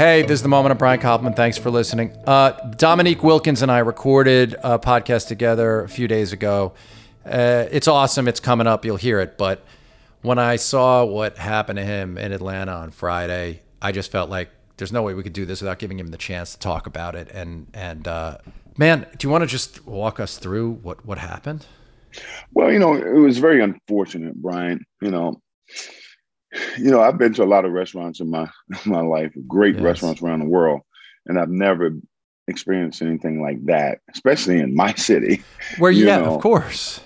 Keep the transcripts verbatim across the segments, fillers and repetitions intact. Hey, this is The Moment. I'm Brian Koppelman. Thanks for listening. Uh, Dominique Wilkins and I recorded a podcast together a few days ago. Uh, it's awesome. It's coming up. You'll hear it. But when I saw what happened to him in Atlanta on Friday, I just felt like there's no way we could do this without giving him the chance to talk about it. And, and uh, man, do you want to just walk us through what, what happened? Well, you know, it was very unfortunate, Brian. You know, you know, I've been to a lot of restaurants in my in my life, great yes. restaurants around the world, and I've never experienced anything like that, especially in my city. Where you at, know. Of course.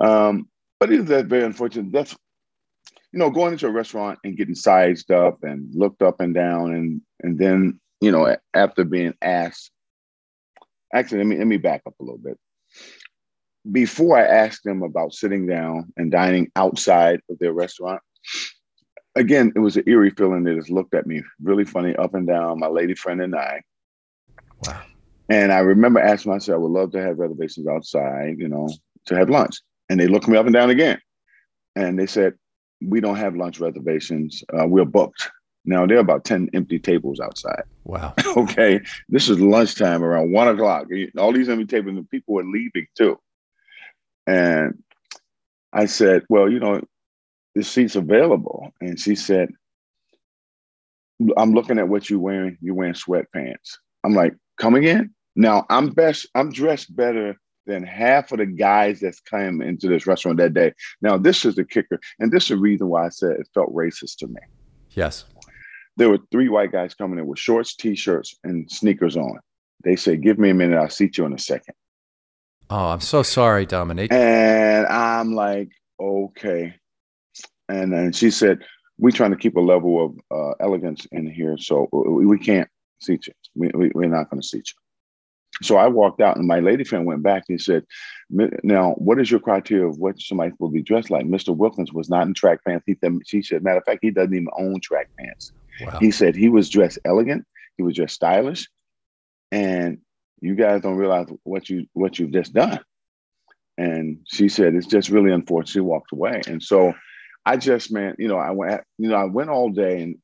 um, but is that very unfortunate? That's, you know, going into a restaurant and getting sized up and looked up and down, and and then, you know, after being asked, actually, let me let me back up a little bit. Before I asked them about sitting down and dining outside of their restaurant, again, it was an eerie feeling. They just looked at me really funny, up and down, my lady friend and I. Wow. And I remember asking myself, I would love to have reservations outside, you know, to have lunch. And they looked me up and down again. And they said, we don't have lunch reservations. Uh, we're booked. Now, there are about ten empty tables outside. Wow. Okay. This is lunchtime around one o'clock. All these empty tables, and people were leaving too. And I said, well, you know, the seat's available. And she said, I'm looking at what you're wearing. You're wearing sweatpants. I'm like, come again? Now, I'm best. I'm dressed better than half of the guys that's come into this restaurant that day. Now, this is the kicker. And this is the reason why I said it felt racist to me. Yes. There were three white guys coming in with shorts, T-shirts, and sneakers on. They said, give me a minute. I'll seat you in a second. Oh, I'm so sorry, Dominique. And I'm like, okay. And then she said, we're trying to keep a level of uh, elegance in here, so we, we can't seat you. We, we, we're not going to seat you. So I walked out, and my lady friend went back and said, now, what is your criteria of what somebody will be dressed like? Mister Wilkins was not in track pants. He th- she said, matter of fact, he doesn't even own track pants. Wow. He said he was dressed elegant. He was dressed stylish. And you guys don't realize what you what you've just done. And she said, it's just really unfortunate. She walked away. And so I just, man, you know, I went, you know, I went all day and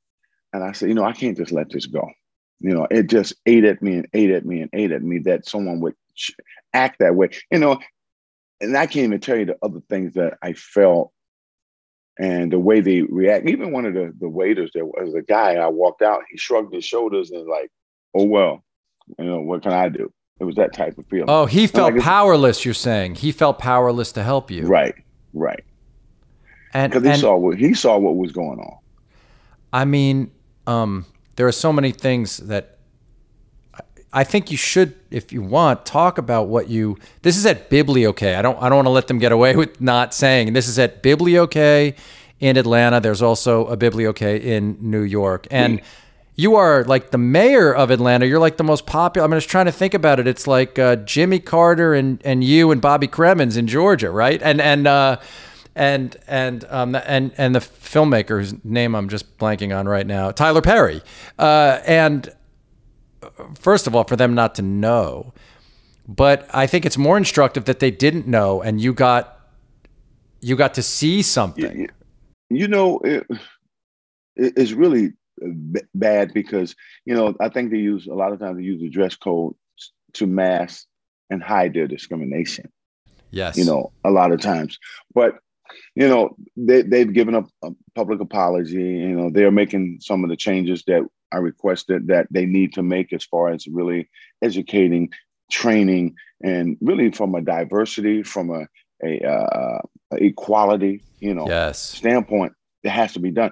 and I said, you know, I can't just let this go. You know, it just ate at me and ate at me and ate at me that someone would act that way, you know. And I can't even tell you the other things that I felt and the way they react. Even one of the, the waiters, there was a guy, I walked out, he shrugged his shoulders and like, oh, well. You know, what can I do? It was that type of feeling. Oh, he felt like powerless, you're saying. He felt powerless to help you. Right, right. And because he saw what he saw what was going on. I mean, um, there are so many things that I think you should, if you want, talk about what you this is at Bibliocay. I don't I don't want to let them get away with not saying. This is at Bibliocay in Atlanta. There's also a Bibliocay in New York. And mm. you are like the mayor of Atlanta. You're like the most popular. I mean, I was trying to think about it. It's like uh, Jimmy Carter and, and you and Bobby Cremens in Georgia, right? And and uh, and and um, and and the filmmaker whose name I'm just blanking on right now, Tyler Perry. Uh, and first of all, for them not to know, but I think it's more instructive that they didn't know, and you got you got to see something. You know, it, it's really. bad because, you know, I think they use a lot of times they use the dress code to mask and hide their discrimination. Yes. You know, a lot of times. But, you know, they, they've given up a public apology. You know, they're making some of the changes that I requested that they need to make as far as really educating, training, and really from a diversity, from a, a uh, equality, you know, yes. standpoint that has to be done.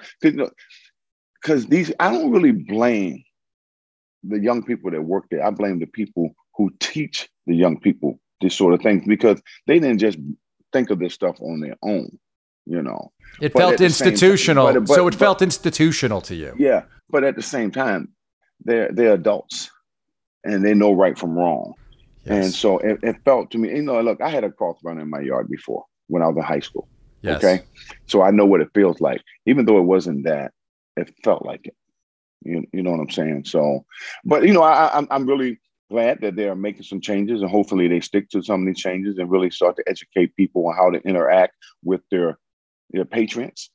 Because these, I don't really blame the young people that work there. I blame the people who teach the young people this sort of thing because they didn't just think of this stuff on their own, you know. It but felt institutional. Time, but, but, so it but, felt institutional to you. Yeah. But at the same time, they're, they're adults and they know right from wrong. Yes. And so it, it felt to me, you know, look, I had a cross burner in my yard before when I was in high school. Yes. Okay. So I know what it feels like, even though it wasn't that. It felt like it, you, you know what I'm saying? So, but you know, I, I'm I'm really glad that they are making some changes and hopefully they stick to some of these changes and really start to educate people on how to interact with their, their patrons.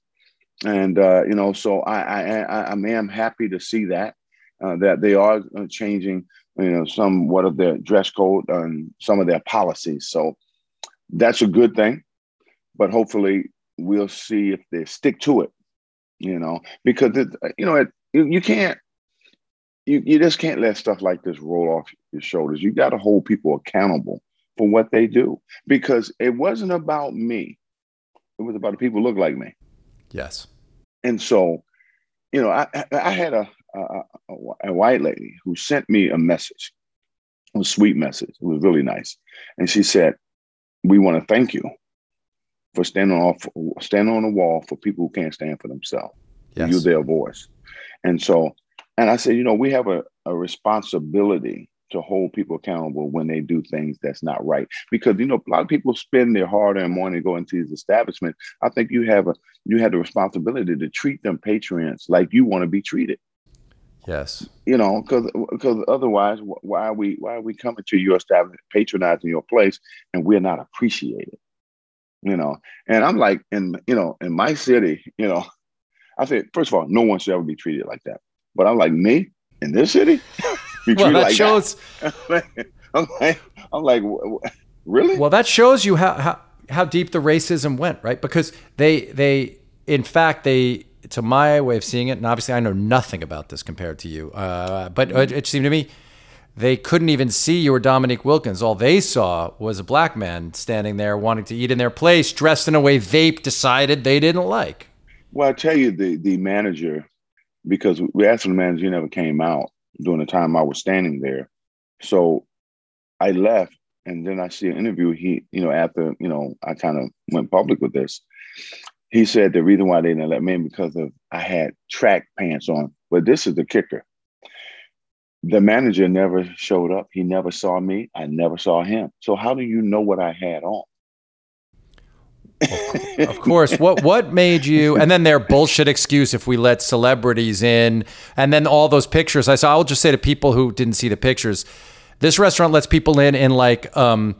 And, uh, you know, so I, I, I, I am happy to see that. uh, that they are changing, you know, somewhat of their dress code and some of their policies. So that's a good thing, but hopefully we'll see if they stick to it, you know, because, it, you know, it, you can't, you, you just can't let stuff like this roll off your shoulders. You got to hold people accountable for what they do, because it wasn't about me. It was about the people who look like me. Yes. And so, you know, I I had a, a, a white lady who sent me a message, a sweet message. It was really nice. And she said, we want to thank you for standing off, standing on the wall for people who can't stand for themselves. Yes. You're their voice. And so, and I said, you know, we have a, a responsibility to hold people accountable when they do things that's not right. Because, you know, a lot of people spend their hard-earned money going to these establishments. I think you have a you had the responsibility to treat them patrons like you want to be treated. Yes. You know, because because otherwise, why are we why are we coming to your establishment, patronizing your place, and we're not appreciated? You know, and I'm like, in you know, in my city, you know, I said, first of all, no one should ever be treated like that. But I'm like, me in this city. Well, that like shows. That. I'm like, I'm like, really? Well, that shows you how, how how deep the racism went, right? Because they they in fact they, to my way of seeing it, and obviously I know nothing about this compared to you, uh, but it, it seemed to me they couldn't even see you or Dominique Wilkins. All they saw was a black man standing there wanting to eat in their place, dressed in a way they decided they didn't like. Well, I tell you, the the manager, because we asked the manager, he never came out during the time I was standing there. So I left, and then I see an interview. He, you know, after, you know, I kind of went public with this. He said the reason why they didn't let me in because of I had track pants on. But this is the kicker. The manager never showed up. He never saw me. I never saw him. So how do you know what I had on? Of course. What what made you, and then their bullshit excuse, if we let celebrities in, and then all those pictures I saw. I'll just say to people who didn't see the pictures, this restaurant lets people in in like um,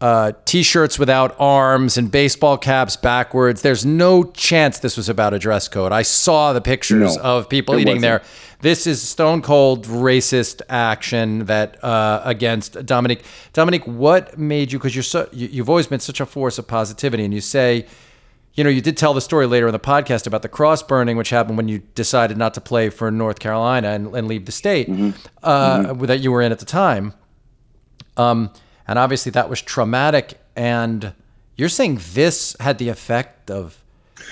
uh, T-shirts without arms and baseball caps backwards. There's no chance this was about a dress code. I saw the pictures no, of people eating wasn't. there. This is stone cold racist action that uh, against Dominique. Dominique, what made you, because you're so, you, you've always been such a force of positivity, and you say, you know, you did tell the story later in the podcast about the cross burning, which happened when you decided not to play for North Carolina and, and leave the state mm-hmm. Uh, mm-hmm. that you were in at the time. Um, and obviously that was traumatic. And you're saying this had the effect of,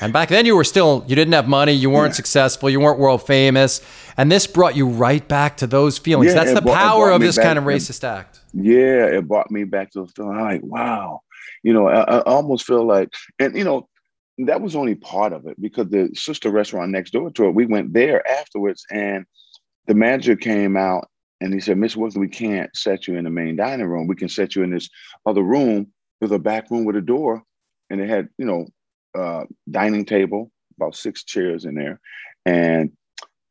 and back then you were still, you didn't have money, you weren't yeah. successful, you weren't world famous. And this brought you right back to those feelings. Yeah, That's the brought, power of this back, kind of racist and, act. Yeah, it brought me back to those feelings. I'm like, wow. You know, I, I almost feel like, and you know, that was only part of it, because the sister restaurant next door to it, we went there afterwards, and the manager came out and he said, Miss Wilson, we can't set you in the main dining room. We can set you in this other room. There's a back room with a door, and it had, you know, Uh, dining table, about six chairs in there. And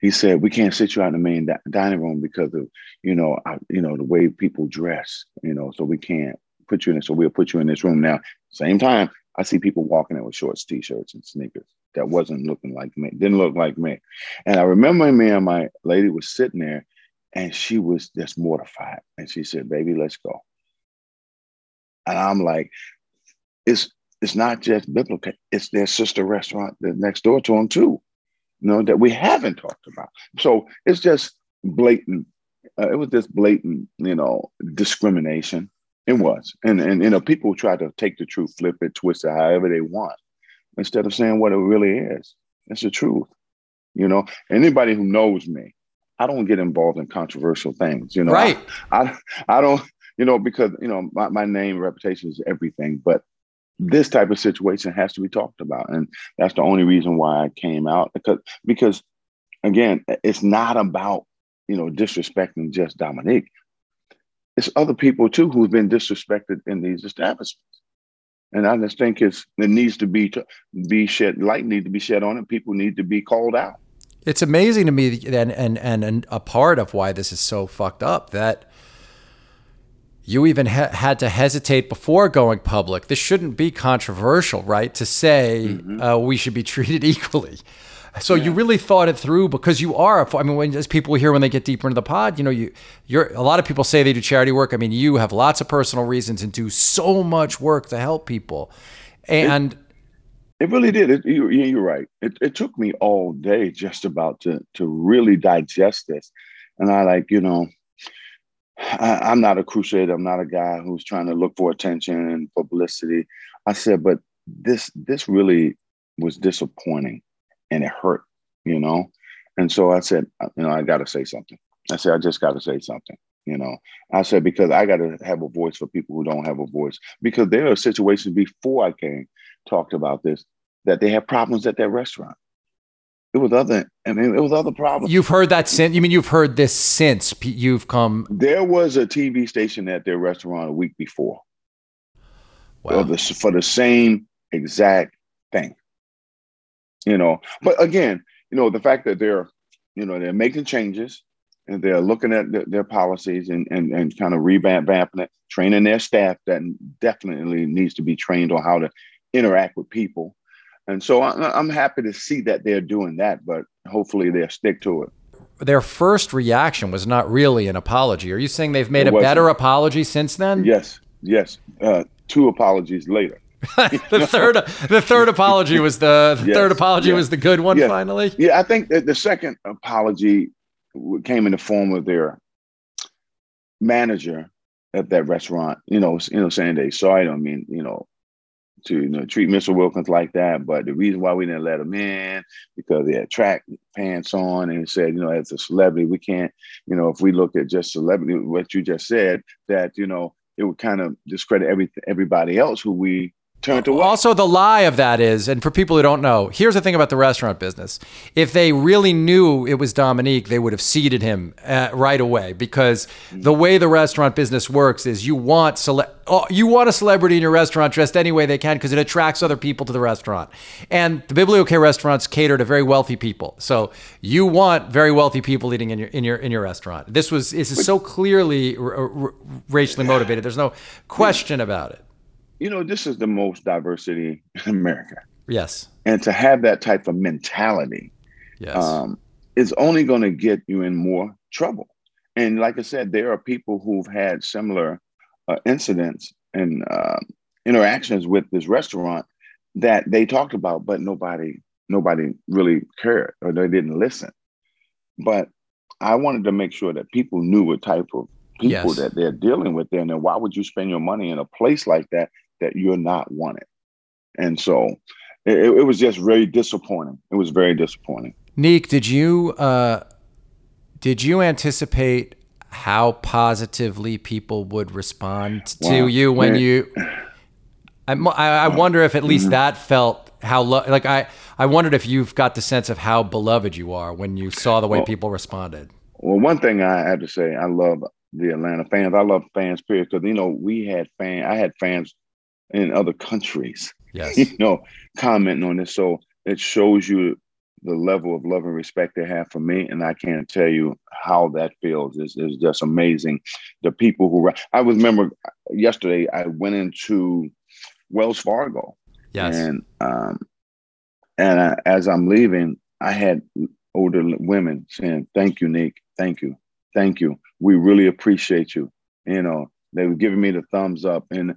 he said, we can't sit you out in the main di- dining room because of, you know, I, you know, the way people dress, you know, so we can't put you in it. So we'll put you in this room. Now, same time, I see people walking in with shorts, T-shirts and sneakers. That wasn't looking like me. Didn't look like me. And I remember me and my lady was sitting there, and she was just mortified. And she said, baby, let's go. And I'm like, it's, It's not just Bibliocay. It's their sister restaurant that's next door to them too, you know, that we haven't talked about. So it's just blatant. Uh, it was just blatant, you know, discrimination. It was. And, and, you know, people try to take the truth, flip it, twist it however they want, instead of saying what it really is. It's the truth. You know, anybody who knows me, I don't get involved in controversial things, you know. Right. I, I, I don't, you know, because, you know, my, my name, reputation is everything, but this type of situation has to be talked about. And that's the only reason why I came out, because, because again, it's not about, you know, disrespecting just Dominique. It's other people too, who've been disrespected in these establishments. And I just think it's, it needs to be, to be shed, light need to be shed on it. People need to be called out. It's amazing to me. And, and, and, and a part of why this is so fucked up, that you even ha- had to hesitate before going public. This shouldn't be controversial, right? To say mm-hmm. uh, we should be treated equally. So yeah. you really thought it through, because you are, I mean, when, as people hear when they get deeper into the pod, you know, you, you're, a lot of people say they do charity work. I mean, you have lots of personal reasons and do so much work to help people. And it, it really did. It, you, you're right. It, it took me all day just about to, to really digest this. And I like, you know, I, I'm not a crusader. I'm not a guy who's trying to look for attention and publicity. I said, but this, this really was disappointing. And it hurt, you know? And so I said, you know, I got to say something. I said, I just got to say something, you know? I said, because I got to have a voice for people who don't have a voice, because there are situations before I came, talked about this, that they had problems at that restaurant. It was other, I mean, it was other problems. You've heard that since, you mean, you've heard this since you've come. There was a T V station at their restaurant a week before. Wow. For the, for the same exact thing. You know, but again, you know, the fact that they're, you know, they're making changes and they're looking at th- their policies and, and, and kind of revamping it, training their staff that definitely needs to be trained on how to interact with people. And so I, I'm happy to see that they're doing that, but hopefully they'll stick to it. Their first reaction was not really an apology. Are you saying they've made it a wasn't. better apology since then? Yes. Yes. Uh, two apologies later. the third, the third apology was the, the yes, third apology yes, was the good one. Yes. Finally, yeah, I think that the second apology came in the form of their manager at that restaurant. You know, you know, saying they sorry. I mean, you know, to you know, treat Mister Wilkins like that. But the reason why we didn't let him in because he had track pants on, and said, you know, as a celebrity, we can't. You know, if we look at just celebrity, what you just said, that you know, it would kind of discredit every everybody else who we. Also, the lie of that is, and for people who don't know, here's the thing about the restaurant business. If they really knew it was Dominique, they would have seated him uh, right away, because the way the restaurant business works is you want cele- oh, you want a celebrity in your restaurant dressed any way they can because it attracts other people to the restaurant. And the Bibliocay restaurants cater to very wealthy people. So you want very wealthy people eating in your in your, in your restaurant. This was this is so clearly r- r- racially motivated. There's no question about it. You know, this is the most diversity in America. Yes. And to have that type of mentality yes. um, is only going to get you in more trouble. And like I said, there are people who've had similar uh, incidents and uh, interactions with this restaurant that they talked about, but nobody nobody really cared or they didn't listen. But I wanted to make sure that people knew what type of people yes. that they're dealing with there. And then why would you spend your money in a place like that that you're not wanted? And so it, it was just very disappointing. It was very disappointing. Neek, did you uh, did you anticipate how positively people would respond wow. to you when Man. you? I, I wonder if at least mm-hmm. that felt how lo- like I I wondered if you've got the sense of how beloved you are when you saw the way well, people responded. Well, one thing I have to say, I love the Atlanta fans. I love fans, period. Because you know, we had fan. I had fans in other countries. Yes. You know, commenting on this, so it shows you the level of love and respect they have for me. And I can't tell you how that feels. It's, it's just amazing. The people who I remember yesterday, I went into Wells Fargo. Yes. And um, and I, as I'm leaving, I had older women saying, "Thank you, Nick. Thank you. Thank you. We really appreciate you." You know, they were giving me the thumbs up. And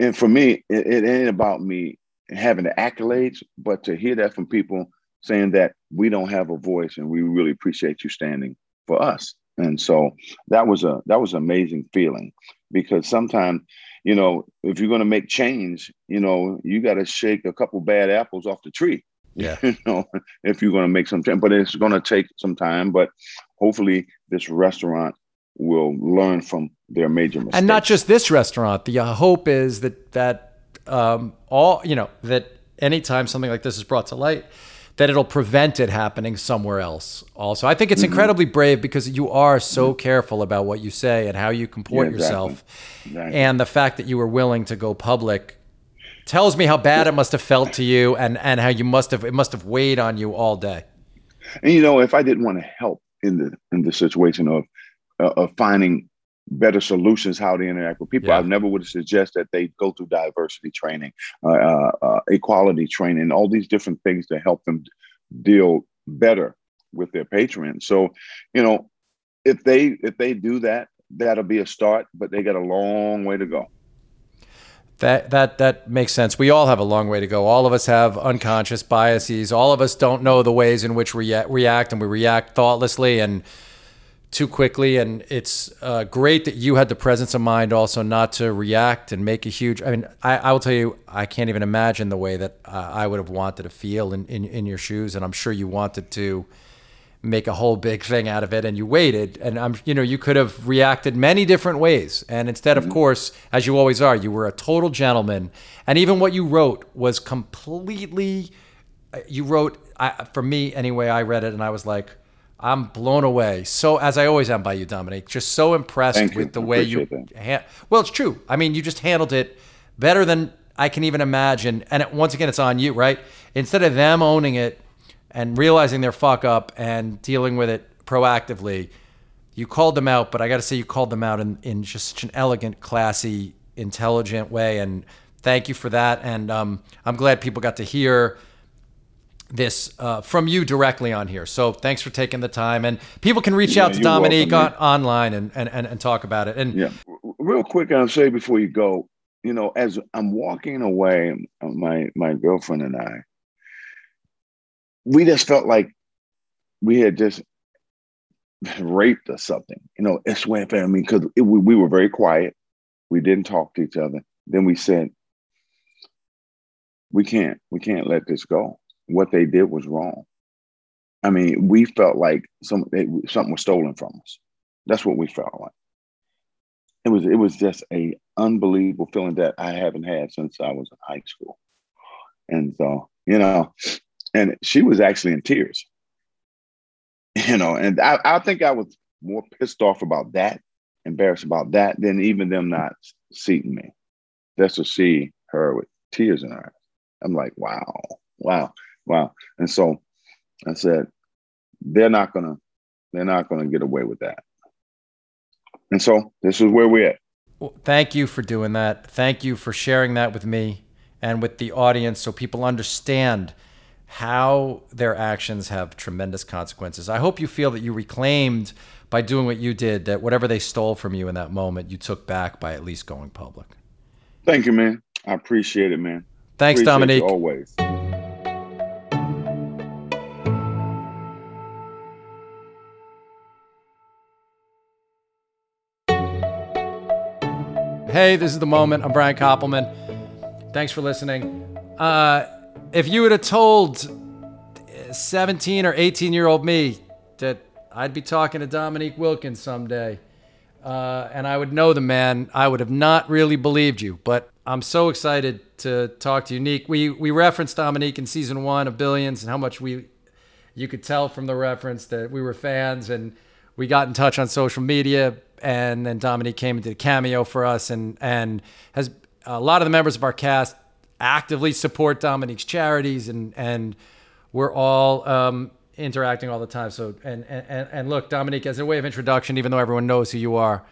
and for me, it, it ain't about me having the accolades, but to hear that from people saying that we don't have a voice and we really appreciate you standing for us. And so that was a that was an amazing feeling, because sometimes, you know, if you're going to make change, you know, you got to shake a couple bad apples off the tree. Yeah, you know, if you're going to make some time, but it's going to take some time. But hopefully this restaurant will learn from their major mistakes. And not just this restaurant. The hope is that that um, all, you know, that anytime something like this is brought to light, that it'll prevent it happening somewhere else. Also, I think it's mm-hmm. incredibly brave, because you are so mm-hmm. careful about what you say and how you comport yeah, exactly. yourself. Exactly. And the fact that you were willing to go public tells me how bad it must have felt to you, and, and how you must have it must have weighed on you all day. And you know, if I didn't want to help in the in the situation of uh, of finding better solutions how to interact with people. Yeah. I never would suggest that they go through diversity training, uh, uh, equality training, all these different things to help them deal better with their patrons. So, you know, if they if they do that, that'll be a start, but they got a long way to go. That that that makes sense. We all have a long way to go. All of us have unconscious biases. All of us don't know the ways in which we react, and we react thoughtlessly and too quickly. And it's uh, great that you had the presence of mind also not to react and make a huge. I mean, I, I will tell you, I can't even imagine the way that uh, I would have wanted to feel in, in in your shoes. And I'm sure you wanted to make a whole big thing out of it, and you waited, and I'm, you know, you could have reacted many different ways. And instead, of course, as you always are, you were a total gentleman. And even what you wrote was completely, you wrote, I, for me anyway, I read it and I was like, I'm blown away. So as I always am by you, Dominic, just so impressed Thank with you. the I way you, ha- well, it's true. I mean, you just handled it better than I can even imagine. And it, once again, it's on you, right? Instead of them owning it and realizing their fuck up and dealing with it proactively, you called them out, but I got to say you called them out in, in just such an elegant, classy, intelligent way. And thank you for that. And um, I'm glad people got to hear this uh, from you directly on here. So thanks for taking the time. And people can reach yeah, out to Dominic on, online and, and, and, and talk about it. And yeah, real quick, I'll say before you go, you know, as I'm walking away, my, my girlfriend and I, we just felt like we had just raped or something, you know, it's way I mean, because we, we were very quiet. We didn't talk to each other. Then we said, we can't, we can't let this go. What they did was wrong. I mean, we felt like some, it, something was stolen from us. That's what we felt like. It was, it was just an unbelievable feeling that I haven't had since I was in high school. And so, you know, and she was actually in tears, you know, and I, I think I was more pissed off about that, embarrassed about that, than even them not seating me. Just to see her with tears in her eyes. I'm like, wow, wow, wow. And so I said, they're not gonna, they're not gonna get away with that. And so this is where we're at. Well, thank you for doing that. Thank you for sharing that with me and with the audience so people understand how their actions have tremendous consequences. I hope you feel that you reclaimed by doing what you did, that whatever they stole from you in that moment, you took back by at least going public. Thank you, man. I appreciate it, man. Thanks, Dominic. Always. Hey, this is The Moment. I'm Brian Koppelman. Thanks for listening. Uh, If you would have told seventeen or eighteen-year-old me that I'd be talking to Dominic Wilkins someday, uh, and I would know the man, I would have not really believed you. But I'm so excited to talk to you, Nick. We we referenced Dominic in season one of Billions and how much we you could tell from the reference that we were fans, and we got in touch on social media, and then Dominic came and did a cameo for us, and and has a lot of the members of our cast actively support Dominic's charities, and and we're all um, interacting all the time. So and and and look, Dominic, as a way of introduction, even though everyone knows who you are,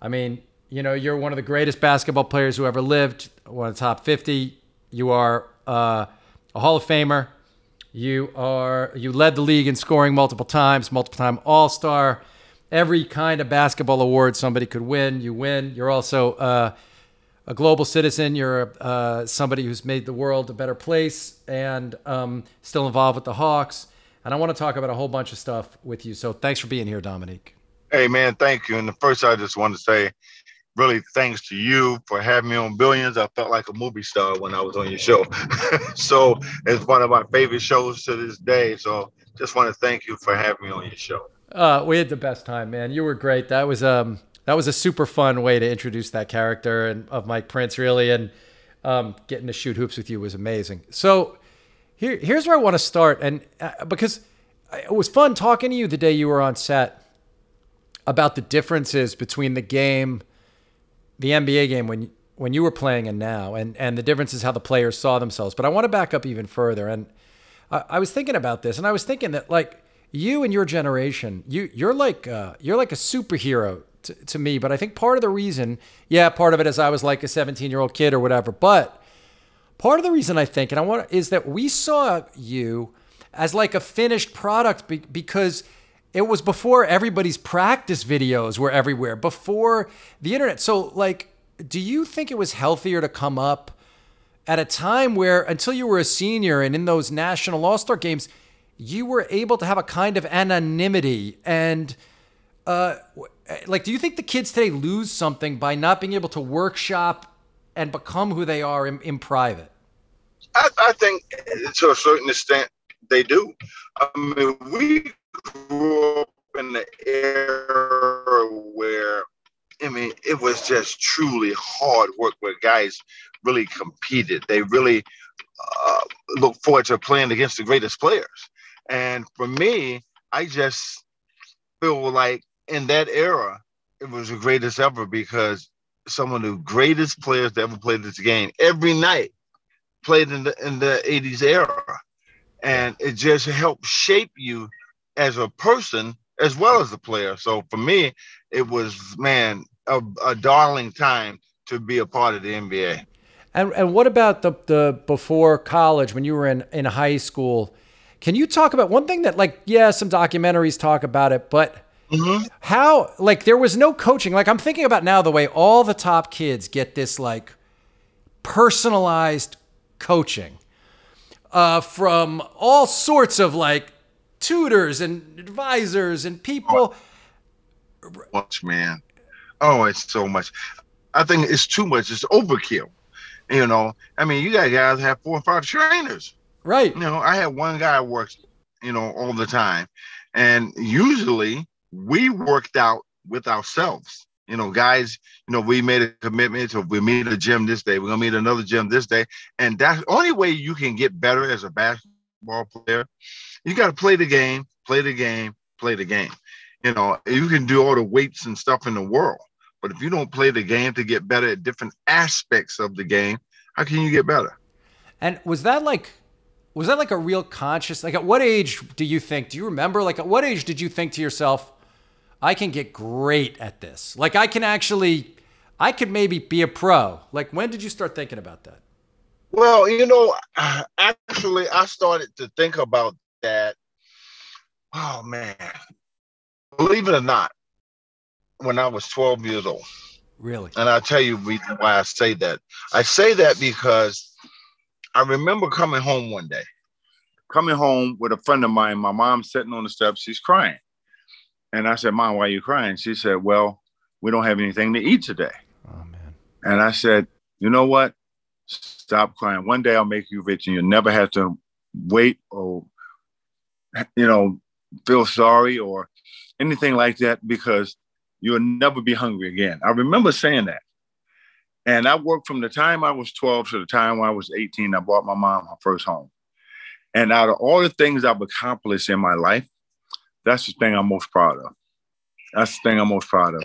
I mean, you know, you're one of the greatest basketball players who ever lived, one of the top fifty. You are uh, a Hall of Famer. You are you led the league in scoring multiple times, multiple time All Star, every kind of basketball award somebody could win. You win. You're also uh, a global citizen. You're uh, somebody who's made the world a better place, and um, still involved with the Hawks. And I want to talk about a whole bunch of stuff with you. So thanks for being here, Dominic. Hey, man, thank you. And first, I just want to say, really, thanks to you for having me on Billions. I felt like a movie star when I was on your show. So it's one of my favorite shows to this day. So just want to thank you for having me on your show. Uh, we had the best time, man. You were great. That was... um. That was a super fun way to introduce that character and of Mike Prince, really, and um, getting to shoot hoops with you was amazing. So here, here's where I want to start, and uh, because it was fun talking to you the day you were on set about the differences between the game, the N B A game when when you were playing and now, and and the differences how the players saw themselves. But I want to back up even further, and I, I was thinking about this, and I was thinking that like you and your generation, you you're like uh, you're like a superhero to, to me. But I think part of the reason, yeah, part of it is I was like a seventeen-year-old kid or whatever. But part of the reason I think, and I want, is that we saw you as like a finished product be, because it was before everybody's practice videos were everywhere, before the internet. So like, do you think it was healthier to come up at a time where, until you were a senior and in those national all-star games, you were able to have a kind of anonymity? And uh, like, do you think the kids today lose something by not being able to workshop and become who they are in, in private? I, I think to a certain extent they do. I mean, we grew up in the era where, I mean, it was just truly hard work where guys really competed. They really uh, looked forward to playing against the greatest players. And for me, I just feel like in that era, it was the greatest ever, because some of the greatest players that ever played this game every night played in the, in the eighties era. And it just helped shape you as a person as well as the player. So for me, it was, man, a, a darling time to be a part of the N B A. And and what about the the before college, when you were in, in high school? Can you talk about one thing that, like, yeah, some documentaries talk about it, but mm-hmm. how, like, there was no coaching. Like, I'm thinking about now the way all the top kids get this, like, personalized coaching uh, from all sorts of, like, tutors and advisors and people. Much, man. Oh, it's so much. I think it's too much. It's overkill. You know, I mean, you got guys have four or five trainers. Right. You know, I had one guy works, you know, all the time. And usually we worked out with ourselves. You know, guys, you know, we made a commitment to, we meet a gym this day, we're going to meet another gym this day. And that's the only way you can get better as a basketball player. You got to play the game, play the game, play the game. You know, you can do all the weights and stuff in the world, but if you don't play the game to get better at different aspects of the game, how can you get better? And was that like, was that like a real conscious, like at what age do you think, do you remember, like at what age did you think to yourself, I can get great at this? Like I can actually, I could maybe be a pro. Like when did you start thinking about that? Well, you know, actually I started to think about that. Oh man, believe it or not, when I was twelve years old. Really? And I'll tell you why I say that. I say that because I remember coming home one day, coming home with a friend of mine, my mom sitting on the steps, she's crying. And I said, Mom, why are you crying? She said, well, we don't have anything to eat today. Oh, man. And I said, you know what? Stop crying. One day I'll make you rich and you'll never have to wait or, you know, feel sorry or anything like that, because you'll never be hungry again. I remember saying that. And I worked from the time I was twelve to the time when I was eighteen. I bought my mom her first home. And out of all the things I've accomplished in my life, that's the thing I'm most proud of. That's the thing I'm most proud of.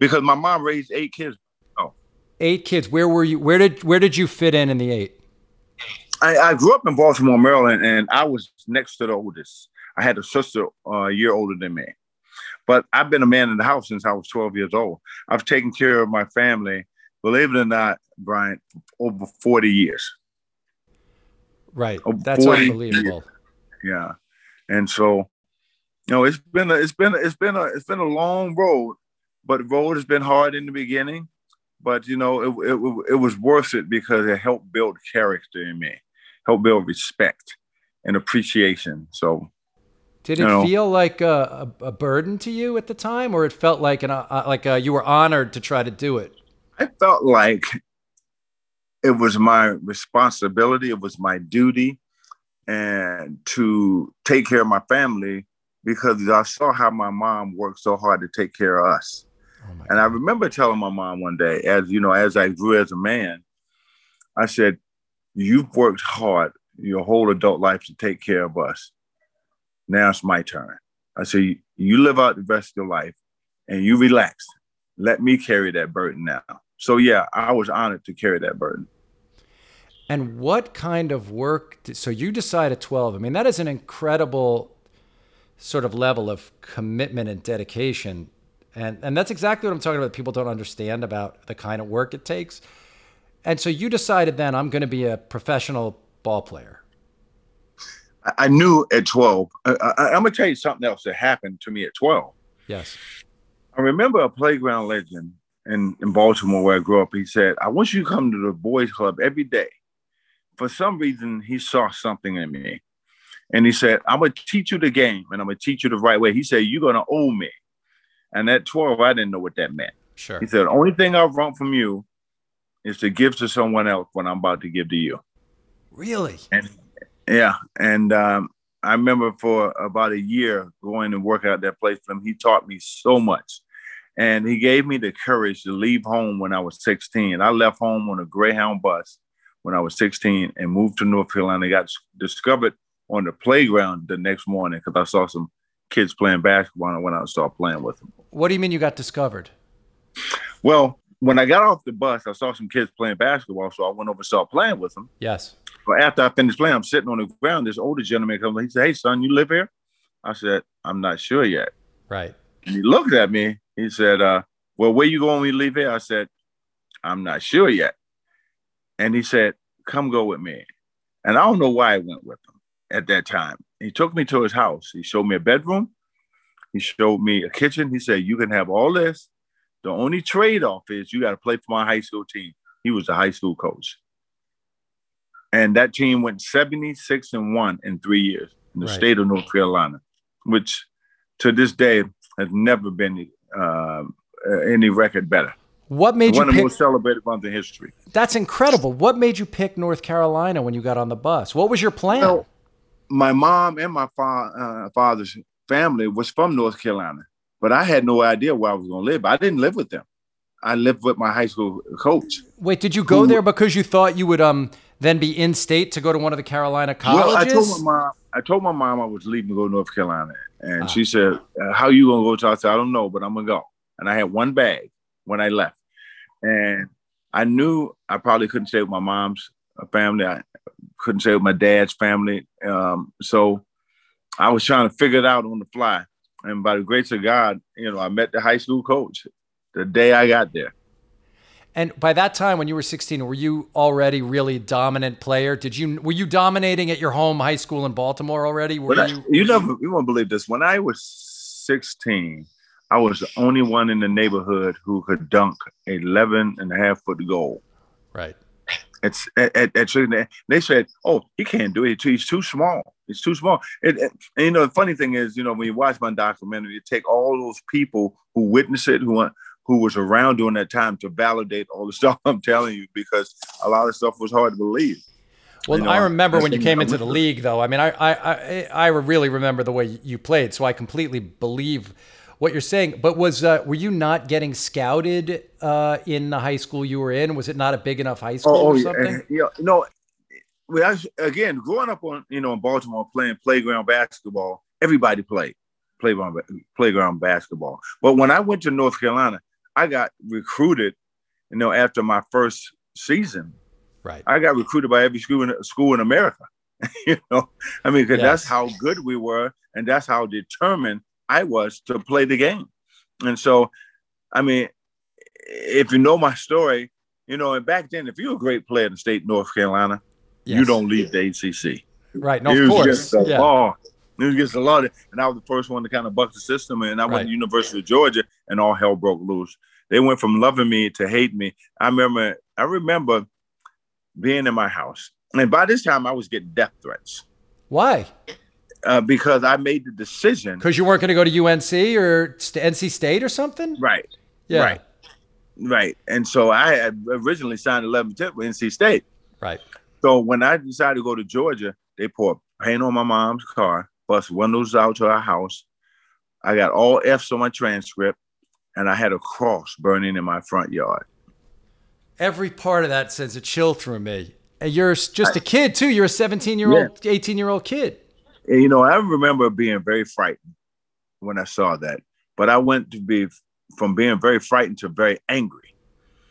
Because my mom raised eight kids. Oh. Eight kids. Where were you? Where did where did you fit in in the eight? I, I grew up in Baltimore, Maryland, and I was next to the oldest. I had a sister uh, a year older than me. But I've been a man in the house since I was twelve years old. I've taken care of my family, believe it or not, Brian, for over forty years. Right. Over That's unbelievable. Years. Yeah. And so, you know, it's been a, it's been a, it's been a, it's been a long road, but the road has been hard in the beginning, but you know, it, it, it was worth it because it helped build character in me, helped build respect and appreciation. So, Did it you know, feel like a, a burden to you at the time, or it felt like an uh, like uh, you were honored to try to do it? I felt like it was my responsibility, it was my duty, and to take care of my family, because I saw how my mom worked so hard to take care of us. Oh and God. I remember telling my mom one day, as you know, as I grew as a man, I said, "You've worked hard your whole adult life to take care of us. Now it's my turn." I said, you, you live out the rest of your life and you relax. Let me carry that burden now. So yeah, I was honored to carry that burden. And what kind of work, did, so you decide at twelve, I mean, that is an incredible sort of level of commitment and dedication. And and that's exactly what I'm talking about. People don't understand about the kind of work it takes. And so you decided then, I'm going to be a professional ball player. I knew at twelve. I, I, I'm going to tell you something else that happened to me at twelve. Yes. I remember a playground legend in, in Baltimore where I grew up. He said, I want you to come to the boys club every day. For some reason, he saw something in me. And he said, I'm going to teach you the game, and I'm going to teach you the right way. He said, you're going to owe me. And at twelve, I didn't know what that meant. Sure. He said, the only thing I want from you is to give to someone else what I'm about to give to you. Really? And, yeah. And um, I remember for about a year going and working out that place for him. He taught me so much. And he gave me the courage to leave home when I was sixteen. I left home on a Greyhound bus when I was sixteen and moved to North Carolina. I got discovered on the playground the next morning because I saw some kids playing basketball and I went out and started playing with them. What do you mean you got discovered? Well, when I got off the bus, I saw some kids playing basketball, so I went over and started playing with them. Yes. But after I finished playing, I'm sitting on the ground. This older gentleman comes. He said, hey, son, you live here? I said, I'm not sure yet. Right. And he looked at me. He said, uh, well, where you going when you leave here? I said, I'm not sure yet. And he said, come go with me. And I don't know why I went with him at that time. He took me to his house. He showed me a bedroom. He showed me a kitchen. He said, you can have all this. The only trade-off is you got to play for my high school team. He was a high school coach. And that team went seventy-six and one in three years in the right. state of North Carolina, which to this day has never been uh, any record better. What made One you pick... One of the most celebrated ones in history. That's incredible. What made you pick North Carolina when you got on the bus? What was your plan? Well, my mom and my fa- uh, father's family was from North Carolina, but I had no idea where I was going to live. I didn't live with them. I lived with my high school coach. Wait, did you go who, there because you thought you would um then be in state to go to one of the Carolina colleges? Well, I told my mom, I told my mom I was leaving to go to North Carolina, and ah. she said, "How are you going to go to?" I said, "I don't know, but I'm going to go." And I had one bag when I left, and I knew I probably couldn't stay with my mom's family. I couldn't stay with my dad's family, um, so I was trying to figure it out on the fly. And by the grace of God, you know, I met the high school coach the day I got there. And by that time, when you were sixteen, were you already really dominant player? Did you were you dominating at your home high school in Baltimore already? Were I, you you never you won't believe this. When I was sixteen, I was the only one in the neighborhood who could dunk an eleven and a half foot goal. Right. It's at, at, at they said, "Oh, he can't do it. He's too small. It's too small." It, it, and you know, the funny thing is, you know, when you watch my documentary, you take all those people who witnessed it, who who was around during that time to validate all the stuff I'm telling you, because a lot of stuff was hard to believe. Well, you know, I remember when you came into the league, though. I mean, I, I I I really remember the way you played, so I completely believe what you're saying. But was uh, were you not getting scouted uh, in the high school you were in? Was it not a big enough high school oh, or something? Yeah, yeah, no. Well, I, again, growing up on you know in Baltimore playing playground basketball, everybody played playground playground basketball. But when I went to North Carolina, I got recruited, you know, after my first season. Right. I got recruited by every school in, school in America. you know, I mean, because yes. that's how good we were, and that's how determined I was to play the game. And so, I mean, if you know my story, you know, and back then, if you're a great player in the state of North Carolina, yes. you don't leave the A C C. Right. No, of course. It was yeah. law. It was just a lot. And I was the first one to kind of buck the system. And I right. went to the University of Georgia, and all hell broke loose. They went from loving me to hating me. I remember I remember being in my house. And by this time, I was getting death threats. Why? Uh, because I made the decision. Because you weren't going to go to U N C or N C State or something? Right. Yeah. Right. Right. And so I had originally signed eleven ten with N C State. Right. So when I decided to go to Georgia, they poured paint on my mom's car, bust windows out to our house. I got all F's on my transcript, and I had a cross burning in my front yard. Every part of that sends a chill through me. And you're just I, a kid, too. You're a seventeen-year-old, yeah. eighteen-year-old kid. And, you know, I remember being very frightened when I saw that, but I went to be from being very frightened to very angry.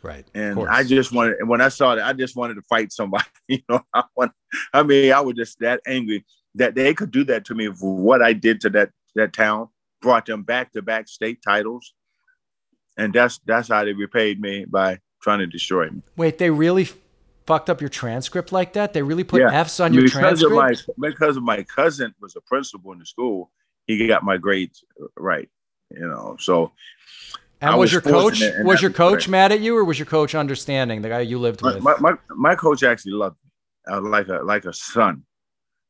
Right. And I just wanted, and when I saw that, I just wanted to fight somebody. You know, I want, I mean, I was just that angry that they could do that to me for what I did to that, that town, brought them back to back state titles. And that's that's how they repaid me, by trying to destroy me. Wait, they really fucked up your transcript like that? They really put yeah. F's on your because transcript? Of my, because of my cousin was a principal in the school, he got my grades right, you know, so. And I was, was your coach, was your coach mad at you, or was your coach understanding, the guy you lived my, with? My, my my coach actually loved me. I was like a, like a son,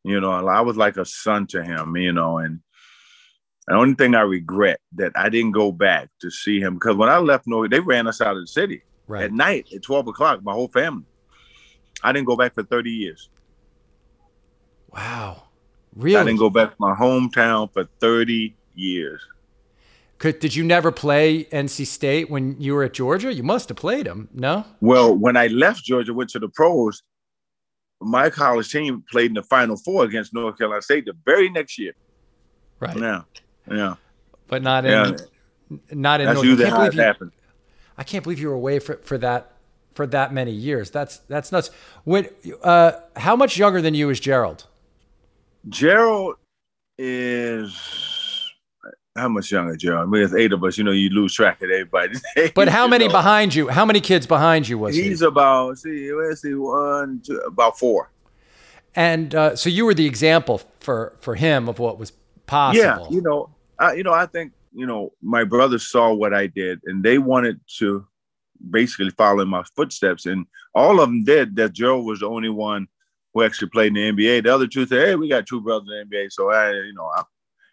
you know, I was like a son to him, you know, and the only thing I regret that I didn't go back to see him, because when I left, Norway, they ran us out of the city right. at night at twelve o'clock, my whole family. I didn't go back for thirty years. Wow. Really? I didn't go back to my hometown for thirty years. Could, did you never play N C State when you were at Georgia? You must have played them, no? Well, when I left Georgia, went to the pros, my college team played in the Final Four against North Carolina State the very next year. Right. Yeah. Yeah, but not in, yeah. not in. That's North. Usually I how it you, happened. I can't believe you were away for, for that for that many years. That's that's nuts. When, uh, how much younger than you is Gerald? Gerald is how much younger, Gerald? I mean, it's eight of us. You know, you lose track of everybody's age. But how many know? behind you? How many kids behind you was He's he? He's about see, let's see, one, two, about four. And uh, so you were the example for for him of what was possible. Yeah, you know. I, you know, I think, you know, my brothers saw what I did, and they wanted to basically follow in my footsteps. And all of them did. That Gerald was the only one who actually played in the N B A. The other two said, hey, we got two brothers in the N B A. So, I, you know, I,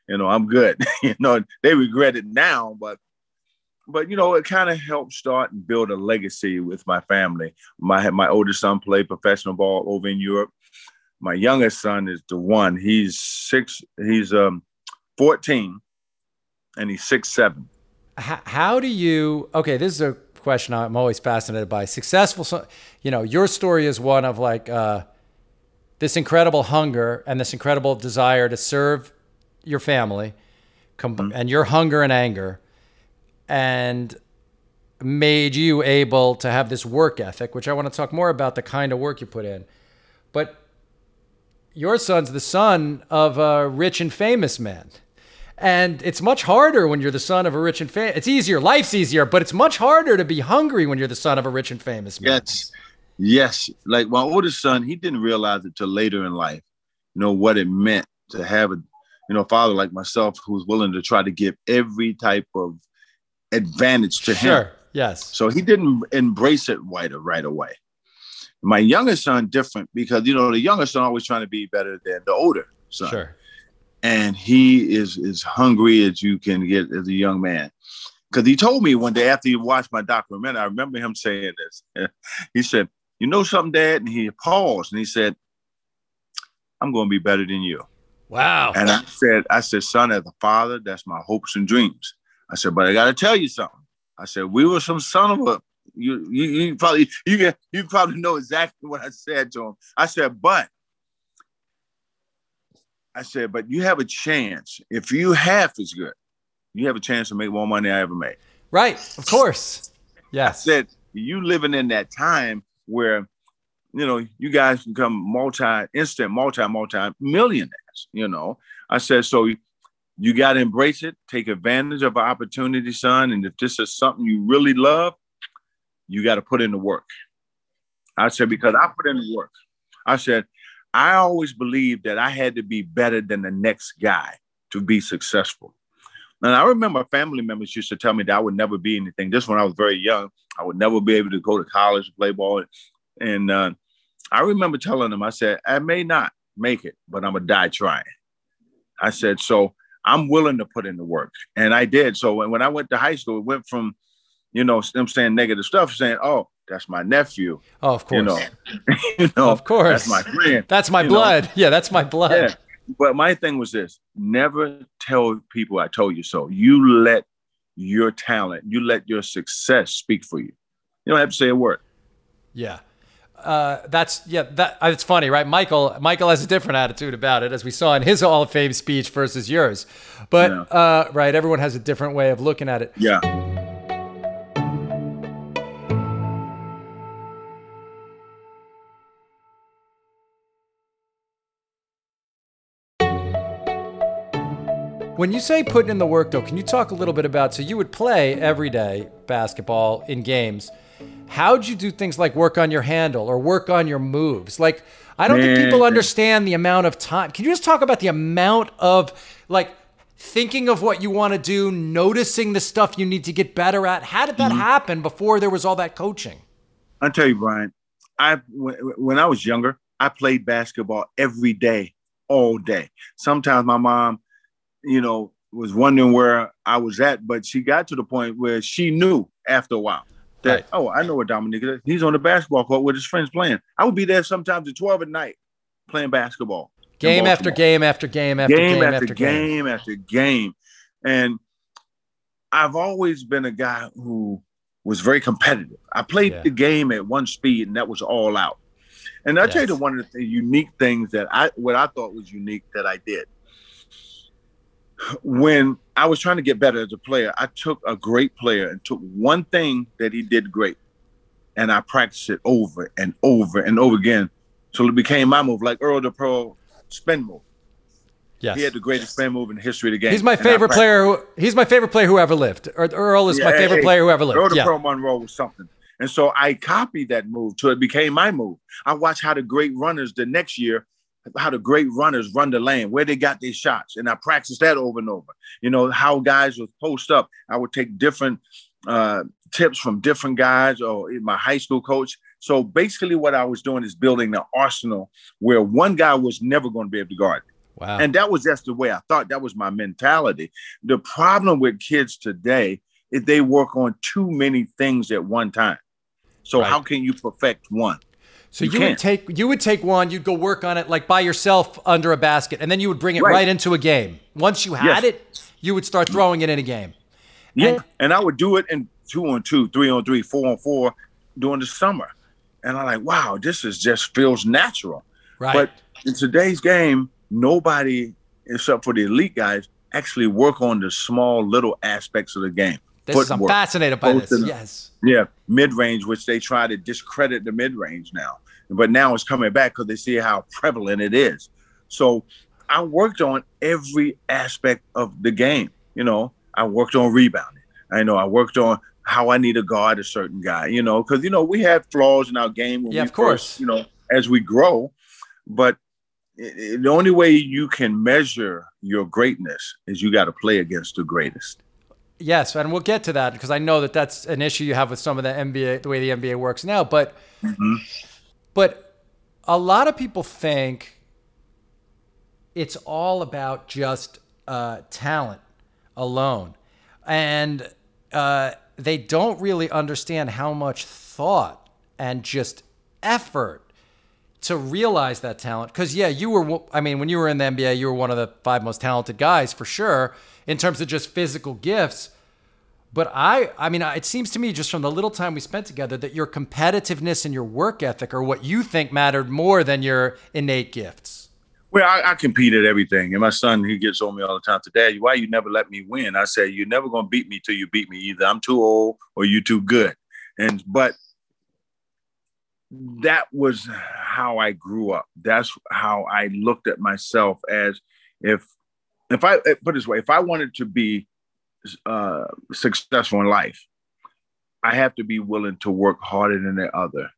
you know, I'm good. You know, they regret it now. But, but you know, it kind of helped start and build a legacy with my family. My, my oldest son played professional ball over in Europe. My youngest son is the one. He's six. He's um fourteen. And he's six seven. How, how do you, okay, this is a question I'm always fascinated by. Successful, so, you know, your story is one of like uh, this incredible hunger and this incredible desire to serve your family com- mm-hmm. and your hunger and anger, and made you able to have this work ethic, which I want to talk more about, the kind of work you put in. But your son's the son of a rich and famous man. And it's much harder when you're the son of a rich and famous. It's easier. Life's easier, but it's much harder to be hungry when you're the son of a rich and famous man. Yes. Yes. Like my oldest son, he didn't realize it till later in life, you know, what it meant to have a, you know, father like myself who's willing to try to give every type of advantage to him. Sure. Yes. So he didn't embrace it right, right away. My youngest son, different, because, you know, the youngest son always trying to be better than the older son. Sure. And he is as hungry as you can get as a young man. Because he told me one day after he watched my documentary, I remember him saying this. He said, you know something, Dad? And he paused and he said, I'm going to be better than you. Wow. And I said, I said, son, as a father, that's my hopes and dreams. I said, but I got to tell you something. I said, we were some son of a, you, you, you probably, you, you probably know exactly what I said to him. I said, but. I said, but you have a chance. If you half as good, you have a chance to make more money I ever made. Right, of course. Yes. I said, you living in that time where, you know, you guys become multi, instant, multi, multi millionaires, you know. I said, so you, you got to embrace it, take advantage of an opportunity, son. And if this is something you really love, you got to put in the work. I said, because I put in the work. I said, I always believed that I had to be better than the next guy to be successful. And I remember family members used to tell me that I would never be anything. This when I was very young, I would never be able to go to college and play ball. And uh, I remember telling them, I said, I may not make it, but I'm going to die trying. I said, so I'm willing to put in the work. And I did. So when, when I went to high school, it went from, you know, them saying negative stuff, saying, oh, that's my nephew. Oh, of course. You know, you know, of course. That's my friend. That's my blood. Know. Yeah, that's my blood. Yeah. But my thing was this. Never tell people I told you so. You let your talent, you let your success speak for you. You don't have to say a word. Yeah. Uh, that's yeah. That it's funny, right? Michael Michael has a different attitude about it, as we saw in his Hall of Fame speech versus yours. But, yeah. uh, right, everyone has a different way of looking at it. Yeah. When you say putting in the work, though, can you talk a little bit about, so you would play every day basketball in games. How'd you do things like work on your handle or work on your moves? Like, I don't think people understand the amount of time. Can you just talk about the amount of, like, thinking of what you want to do, noticing the stuff you need to get better at? How did that mm-hmm. happen before there was all that coaching? I'll tell you, Brian, I when I was younger, I played basketball every day, all day. Sometimes my mom, you know, was wondering where I was at, but she got to the point where she knew after a while that, right. oh, I know what Dominique is. He's on the basketball court with his friends playing. I would be there sometimes at twelve at night playing basketball. Game after game after game after game, game after, after game, game after game. And I've always been a guy who was very competitive. I played yeah. the game at one speed, and that was all out. And I'll yes. tell you the one of the unique things that I, what I thought was unique that I did. When I was trying to get better as a player, I took a great player and took one thing that he did great, and I practiced it over and over and over again. So it became my move, like Earl the Pearl spin move. Yes. He had the greatest spin move in the history of the game. He's my favorite player. Who, he's my favorite player who ever lived. Earl is yeah, my favorite hey, player who ever lived. Earl the yeah. Pearl Monroe was something. And so I copied that move till it became my move. I watched how the great runners the next year, how the great runners run the lane, where they got their shots. And I practiced that over and over. You know, how guys would post up. I would take different uh, tips from different guys or my high school coach. So basically what I was doing is building the arsenal where one guy was never going to be able to guard. Wow. And that was just the way I thought. That was my mentality. The problem with kids today is they work on too many things at one time. So right. how can you perfect one? So you, you would take you would take one, you'd go work on it like by yourself under a basket, and then you would bring it right, right into a game. Once you had yes. it, you would start throwing it in a game. Yeah, and, and I would do it in two on two, three on three, four on four during the summer. And I'm like, wow, this is just feels natural. Right. But in today's game, nobody, except for the elite guys, actually work on the small little aspects of the game. This is, I'm fascinated by this, the, yes. Yeah, mid-range, which they try to discredit the mid-range now. But now it's coming back because they see how prevalent it is. So I worked on every aspect of the game. You know, I worked on rebounding. I know I worked on how I need to guard a certain guy, you know, because, you know, we have flaws in our game. When yeah, we of course. First, you know, as we grow. But it, it, the only way you can measure your greatness is you got to play against the greatest. Yes, and we'll get to that because I know that that's an issue you have with some of the N B A, the way the N B A works now. But mm-hmm. but a lot of people think it's all about just uh, talent alone. And uh, they don't really understand how much thought and just effort to realize that talent. Because, yeah, you were, I mean, when you were in the N B A, you were one of the five most talented guys for sure in terms of just physical gifts. But I, I mean, it seems to me just from the little time we spent together that your competitiveness and your work ethic are what you think mattered more than your innate gifts. Well, I, I compete at everything. And my son, he gets on me all the time. To Dad, why you never let me win? I say, you're never going to beat me till you beat me. Either I'm too old or you're too good. And, but that was how I grew up. That's how I looked at myself as if, if I put it this way, if I wanted to be uh, successful in life, I have to be willing to work harder than the other,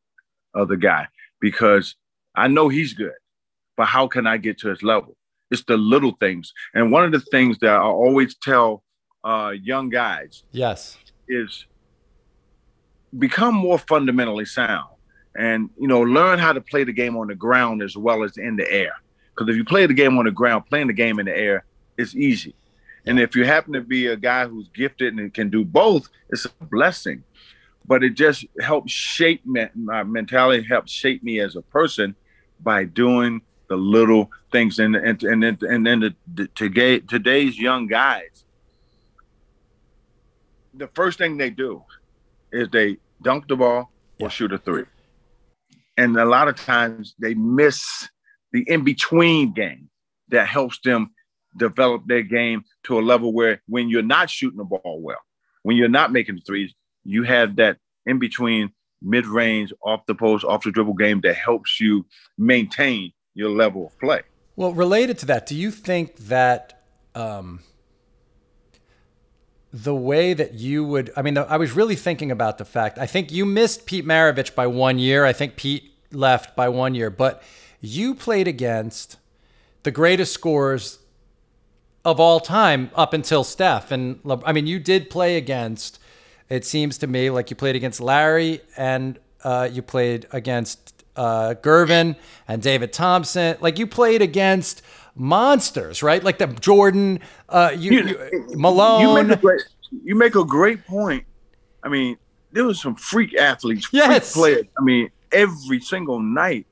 other guy, because I know he's good, but how can I get to his level? It's the little things. And one of the things that I always tell uh, young guys yes, is become more fundamentally sound. And, you know, learn how to play the game on the ground as well as in the air. Because if you play the game on the ground, playing the game in the air is easy. And if you happen to be a guy who's gifted and can do both, it's a blessing. But it just helps shape me, my mentality, helps shape me as a person by doing the little things. And and and and, and then the, the, today, today's young guys, the first thing they do is they dunk the ball or shoot a three. And a lot of times they miss the in-between game that helps them develop their game to a level where when you're not shooting the ball well, when you're not making threes, you have that in-between mid-range, off the post, off the dribble game that helps you maintain your level of play. Well, related to that, do you think that um, the way that you would, I mean, I was really thinking about the fact, I think you missed Pete Maravich by one year. I think Pete left by one year, but you played against the greatest scorers of all time up until Steph. And Le- I mean, you did play against, it seems to me like you played against Larry and uh, you played against uh, Gervin and David Thompson. Like you played against monsters, right? Like the Jordan, uh, you, you, you Malone. You make, a great, you make a great point. I mean, there was some freak athletes, freak yes. players. I mean, every single night,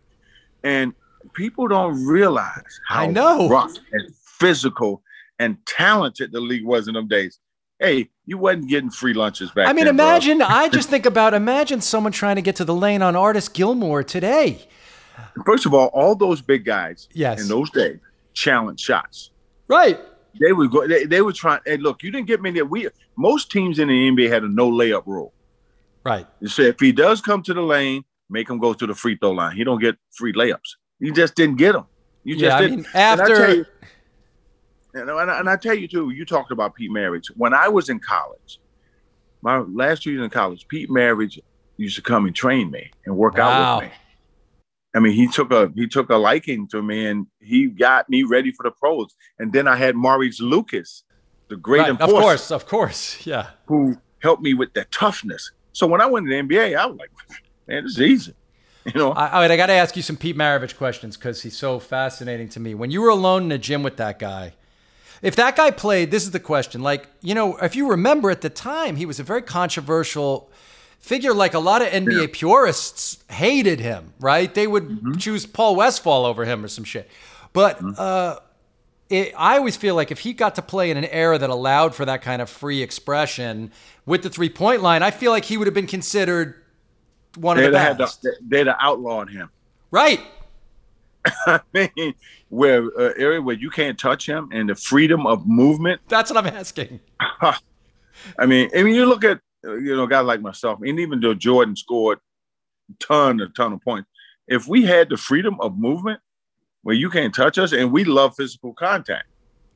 and people don't realize how I know. rough and physical and talented the league was in them days. Hey, you wasn't getting free lunches back then. I mean, then, imagine. I just think about imagine someone trying to get to the lane on Artis Gilmore today. First of all, all those big guys yes. in those days. Challenge shots, right? They would go. They, they were trying. Hey, look, you didn't get many. We most teams in the N B A had a no layup rule, right? They said if he does come to the lane, make him go to the free throw line. He don't get free layups. You just didn't get them. You just yeah, didn't. I mean, after, and I, you, and, I, and I tell you too. You talked about Pete Maravich. When I was in college, my last two years in college, Pete Maravich used to come and train me and work wow. out with me. I mean, he took a he took a liking to me, and he got me ready for the pros. And then I had Maurice Lucas, the great right, enforcer, of course, of course, yeah, who helped me with the toughness. So when I went to the N B A, I was like, man, this is easy, you know. I, all right, I got to ask you some Pete Maravich questions because he's so fascinating to me. When you were alone in the gym with that guy, if that guy played, this is the question. Like, you know, if you remember at the time, he was a very controversial figure. Like a lot of N B A yeah. purists hated him, right? They would mm-hmm. choose Paul Westphal over him or some shit. But mm-hmm. uh, it, I always feel like if he got to play in an era that allowed for that kind of free expression with the three-point line, I feel like he would have been considered one they'd of the have best. To, they'd have outlawed him. Right. I mean, where uh, area where you can't touch him and the freedom of movement. That's what I'm asking. I mean, I mean, you look at, you know, a guy like myself, and even though Jordan scored a ton, a ton of points, if we had the freedom of movement where you can't touch us, and we love physical contact.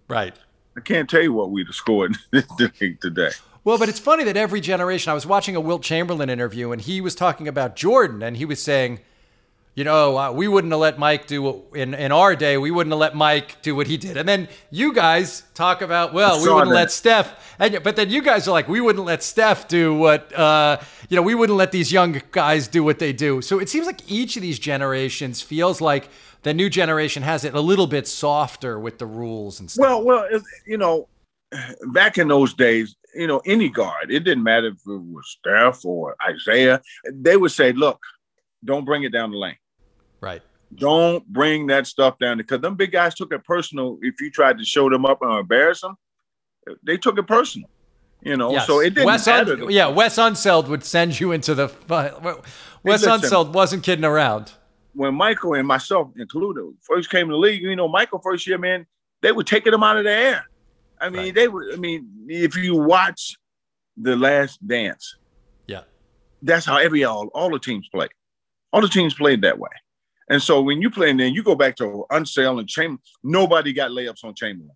Right. I can't tell you what we'd have scored today. Well, but it's funny that every generation, I was watching a Wilt Chamberlain interview, and he was talking about Jordan, and he was saying, you know, uh, we wouldn't have let Mike do what, in, in our day, we wouldn't have let Mike do what he did. And then you guys talk about, well, we wouldn't that. let Steph. And, but then you guys are like, we wouldn't let Steph do what, uh, you know, we wouldn't let these young guys do what they do. So it seems like each of these generations feels like the new generation has it a little bit softer with the rules and stuff. Well, well, you know, back in those days, you know, any guard, it didn't matter if it was Steph or Isaiah, they would say, look, don't bring it down the lane. Right. Don't bring that stuff down because them big guys took it personal. If you tried to show them up and embarrass them, they took it personal. You know, yes. so it didn't Wes matter. Un- yeah, Wes Unseld would send you into the uh, Wes Unseld wasn't kidding around. When Michael and myself included first came to the league, you know, Michael first year, man, they would taking them out of the air. I mean, right. they would. I mean, if you watch The Last Dance, yeah, that's how every all all the teams play. All the teams played that way. And so when you play in there, you go back to Unseld and Chamberlain. Nobody got layups on Chamberlain.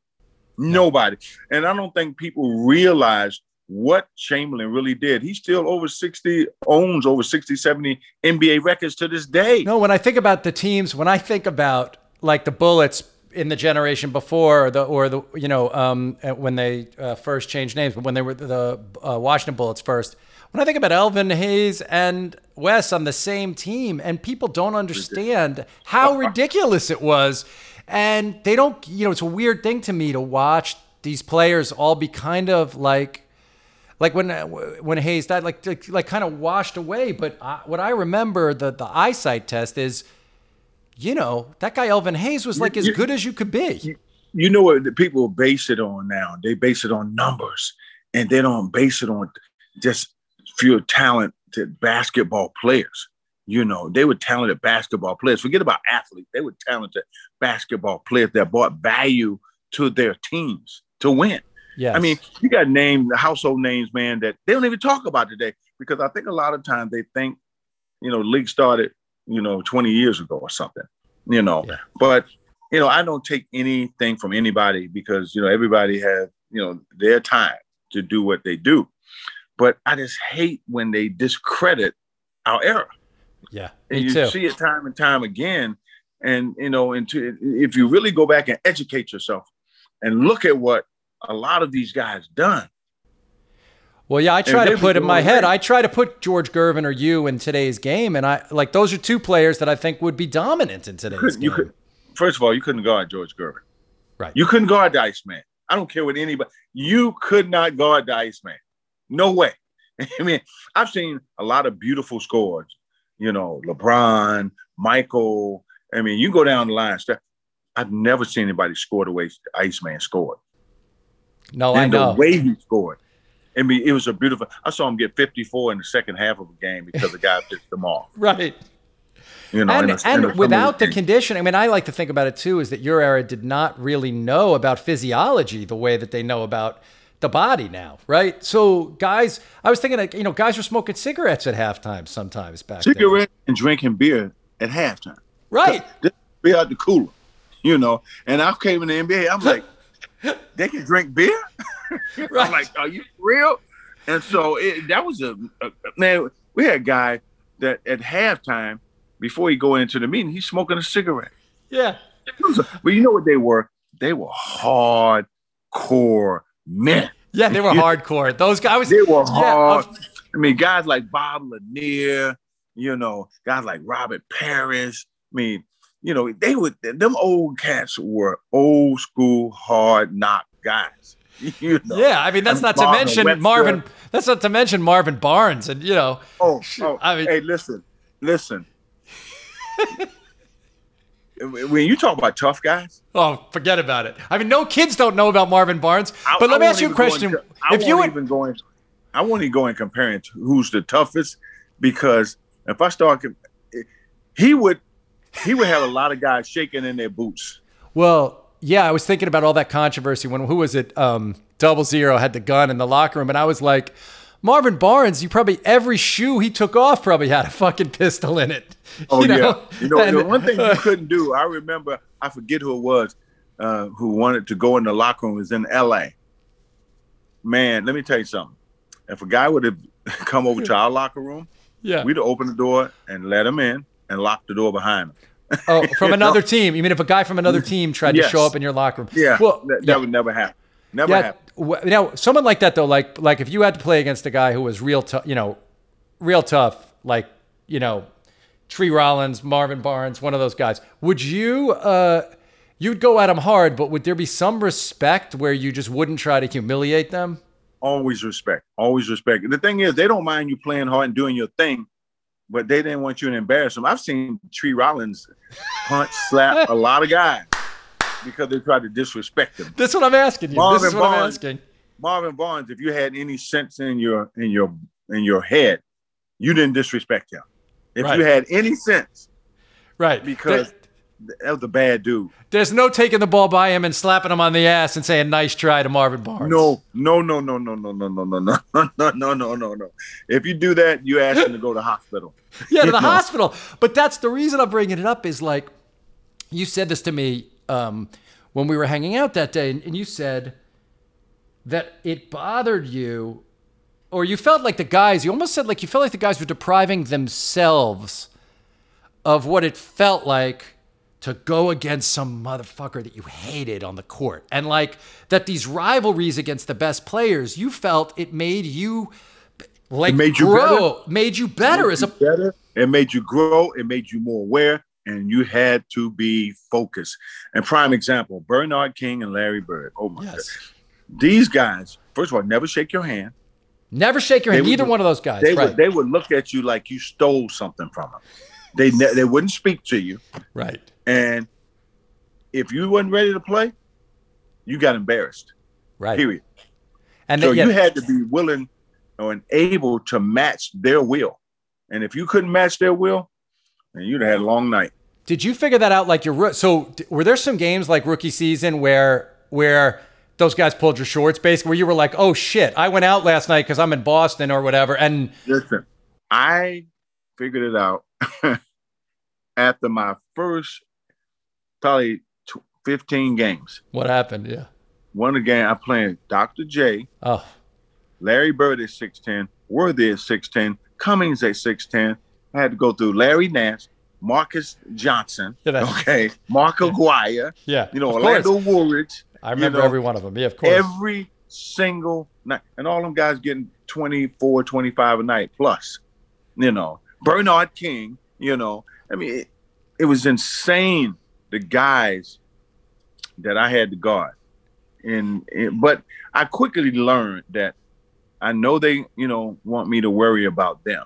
Nobody. And I don't think people realize what Chamberlain really did. He still over sixty, owns over sixty, seventy N B A records to this day. No, when I think about the teams, when I think about like the Bullets in the generation before or the, or the you know, um, when they uh, first changed names, but when they were the uh, Washington Bullets first, when I think about Elvin Hayes and Wes on the same team, and people don't understand how ridiculous it was. And they don't, you know, it's a weird thing to me to watch these players all be kind of like, like when when Hayes died, like like, like kind of washed away. But I, what I remember the the eyesight test is, you know, that guy Elvin Hayes was like you, as you, good as you could be. You, you know what the people base it on now? They base it on numbers, and they don't base it on just few talented basketball players. You know, they were talented basketball players. Forget about athletes. They were talented basketball players that brought value to their teams to win. Yes. I mean, you got names, household names, man, that they don't even talk about today because I think a lot of times they think, you know, the league started, you know, twenty years ago or something, you know. Yeah. But, you know, I don't take anything from anybody because, you know, everybody has, you know, their time. to do what they do. But I just hate when they discredit our era. Yeah, and you too. see it time and time again. And, you know, and to, if you really go back and educate yourself and look at what a lot of these guys done. Well, yeah, I try to put in my head, I try to put George Gervin or you in today's game. And I like, those are two players that I think would be dominant in today's game. You could, first of all, you couldn't guard George Gervin. Right. You couldn't guard the Iceman. I don't care what anybody, you could not guard the Iceman. No way. I mean, I've seen a lot of beautiful scores, you know, LeBron, Michael. I mean, you go down the line. I've never seen anybody score the way Iceman scored. No, and I know. And the way he scored. I mean, it was a beautiful – I saw him get fifty-four in the second half of a game because the guy pissed them off. Right. You know, and and, a, and, and without the conditioning, I mean, I like to think about it too, is that your era did not really know about physiology the way that they know about the body now, right? So guys – I was thinking, like, you know, guys were smoking cigarettes at halftime sometimes back Cigarette then. Cigarettes and drinking beer at halftime. Right. This beer out the cooler, you know. And I came in the N B A, I'm like, they can drink beer? Right. I'm like, are you real? And so it, that was a, a – man, we had a guy that at halftime, before he go into the meeting, he's smoking a cigarette. Yeah. A, but you know what they were? They were hardcore men. Yeah, they were hardcore. Those guys – They were hard. Yeah, I mean, guys like Bob Lanier, you know, guys like Robert Parrish. I mean, you know, they would, them old cats were old school, hard knock guys. You know? Yeah, I mean, that's I mean, not Marvin to mention Webster. Marvin, that's not to mention Marvin Barnes and, you know. Oh, oh I mean, hey, listen, listen. When you talk about tough guys. Oh, forget about it. I mean, no kids don't know about Marvin Barnes. I, but let I me ask you a question. Into, I, if won't you would, even go in, I won't even go and compare it to who's the toughest, because if I start, he would. He would have a lot of guys shaking in their boots. Well, yeah, I was thinking about all that controversy when, who was it? Um, Double Zero had the gun in the locker room. And I was like, Marvin Barnes, you probably, every shoe he took off probably had a fucking pistol in it. Oh, you know? Yeah. You know, and, the one thing you couldn't do, I remember, I forget who it was, uh, who wanted to go in the locker room, was in L A. Man, let me tell you something. If a guy would have come over to our locker room, yeah, we'd open the door and let him in. And locked the door behind him. Oh, from another no. team. You mean if a guy from another team tried yes. to show up in your locker room? Yeah, well, that, that yeah. would never happen. Never yeah. happen. Now, someone like that, though, like like if you had to play against a guy who was real tough, you know, real tough, like, you know, Tree Rollins, Marvin Barnes, one of those guys, would you, uh, you'd go at him hard, but would there be some respect where you just wouldn't try to humiliate them? Always respect. Always respect. The thing is, they don't mind you playing hard and doing your thing, but they didn't want you to embarrass them. I've seen Tree Rollins punch, slap a lot of guys because they tried to disrespect him. That's what I'm asking you. Marvin this is Barnes, what I'm asking. Marvin Barnes, if you had any sense in your in your in your head, you didn't disrespect him. If right. you had any sense, right? Because there, that was a bad dude. There's no taking the ball by him and slapping him on the ass and saying "nice try" to Marvin Barnes. No, no, no, no, no, no, no, no, no, no, no, no, no, no, no. If you do that, you ask him to go to the hospital. Yeah, to the hospital. But that's the reason I'm bringing it up is like, you said this to me um, when we were hanging out that day, and, and you said that it bothered you, or you felt like the guys, you almost said like you felt like the guys were depriving themselves of what it felt like to go against some motherfucker that you hated on the court. And like that these rivalries against the best players, you felt it made you... Like it made you grow, better. made you better it made as a you better. It made you grow. It made you more aware, and you had to be focused. And prime example: Bernard King and Larry Bird. Oh my yes. God! These guys, first of all, never shake your hand. Never shake your they hand. Would, Either one of those guys. They right. would. They would look at you like you stole something from them. They ne- they wouldn't speak to you. Right. And if you weren't ready to play, you got embarrassed. Right. Period. And so they, yeah. you had to be willing and able to match their will. And if you couldn't match their will, then you'd have had a long night. Did you figure that out? Like your So were there some games like rookie season where where those guys pulled your shorts, basically, where you were like, oh, shit, I went out last night because I'm in Boston or whatever? And listen, I figured it out after my first probably fifteen games. What happened? Yeah. One of the games I played Doctor J. Oh. Larry Bird is six ten, Worthy is six ten, Cummings at six ten. I had to go through Larry Nash, Marcus Johnson, yeah, okay, Mark Aguirre, yeah, you know, Orlando Woolridge. I remember you know, every one of them. Yeah, of course. Every single night. And all them guys getting twenty-four, twenty-five a night plus, you know. Bernard King, you know. I mean, it, it was insane, the guys that I had to guard. And, and But I quickly learned that I know they, you know, want me to worry about them,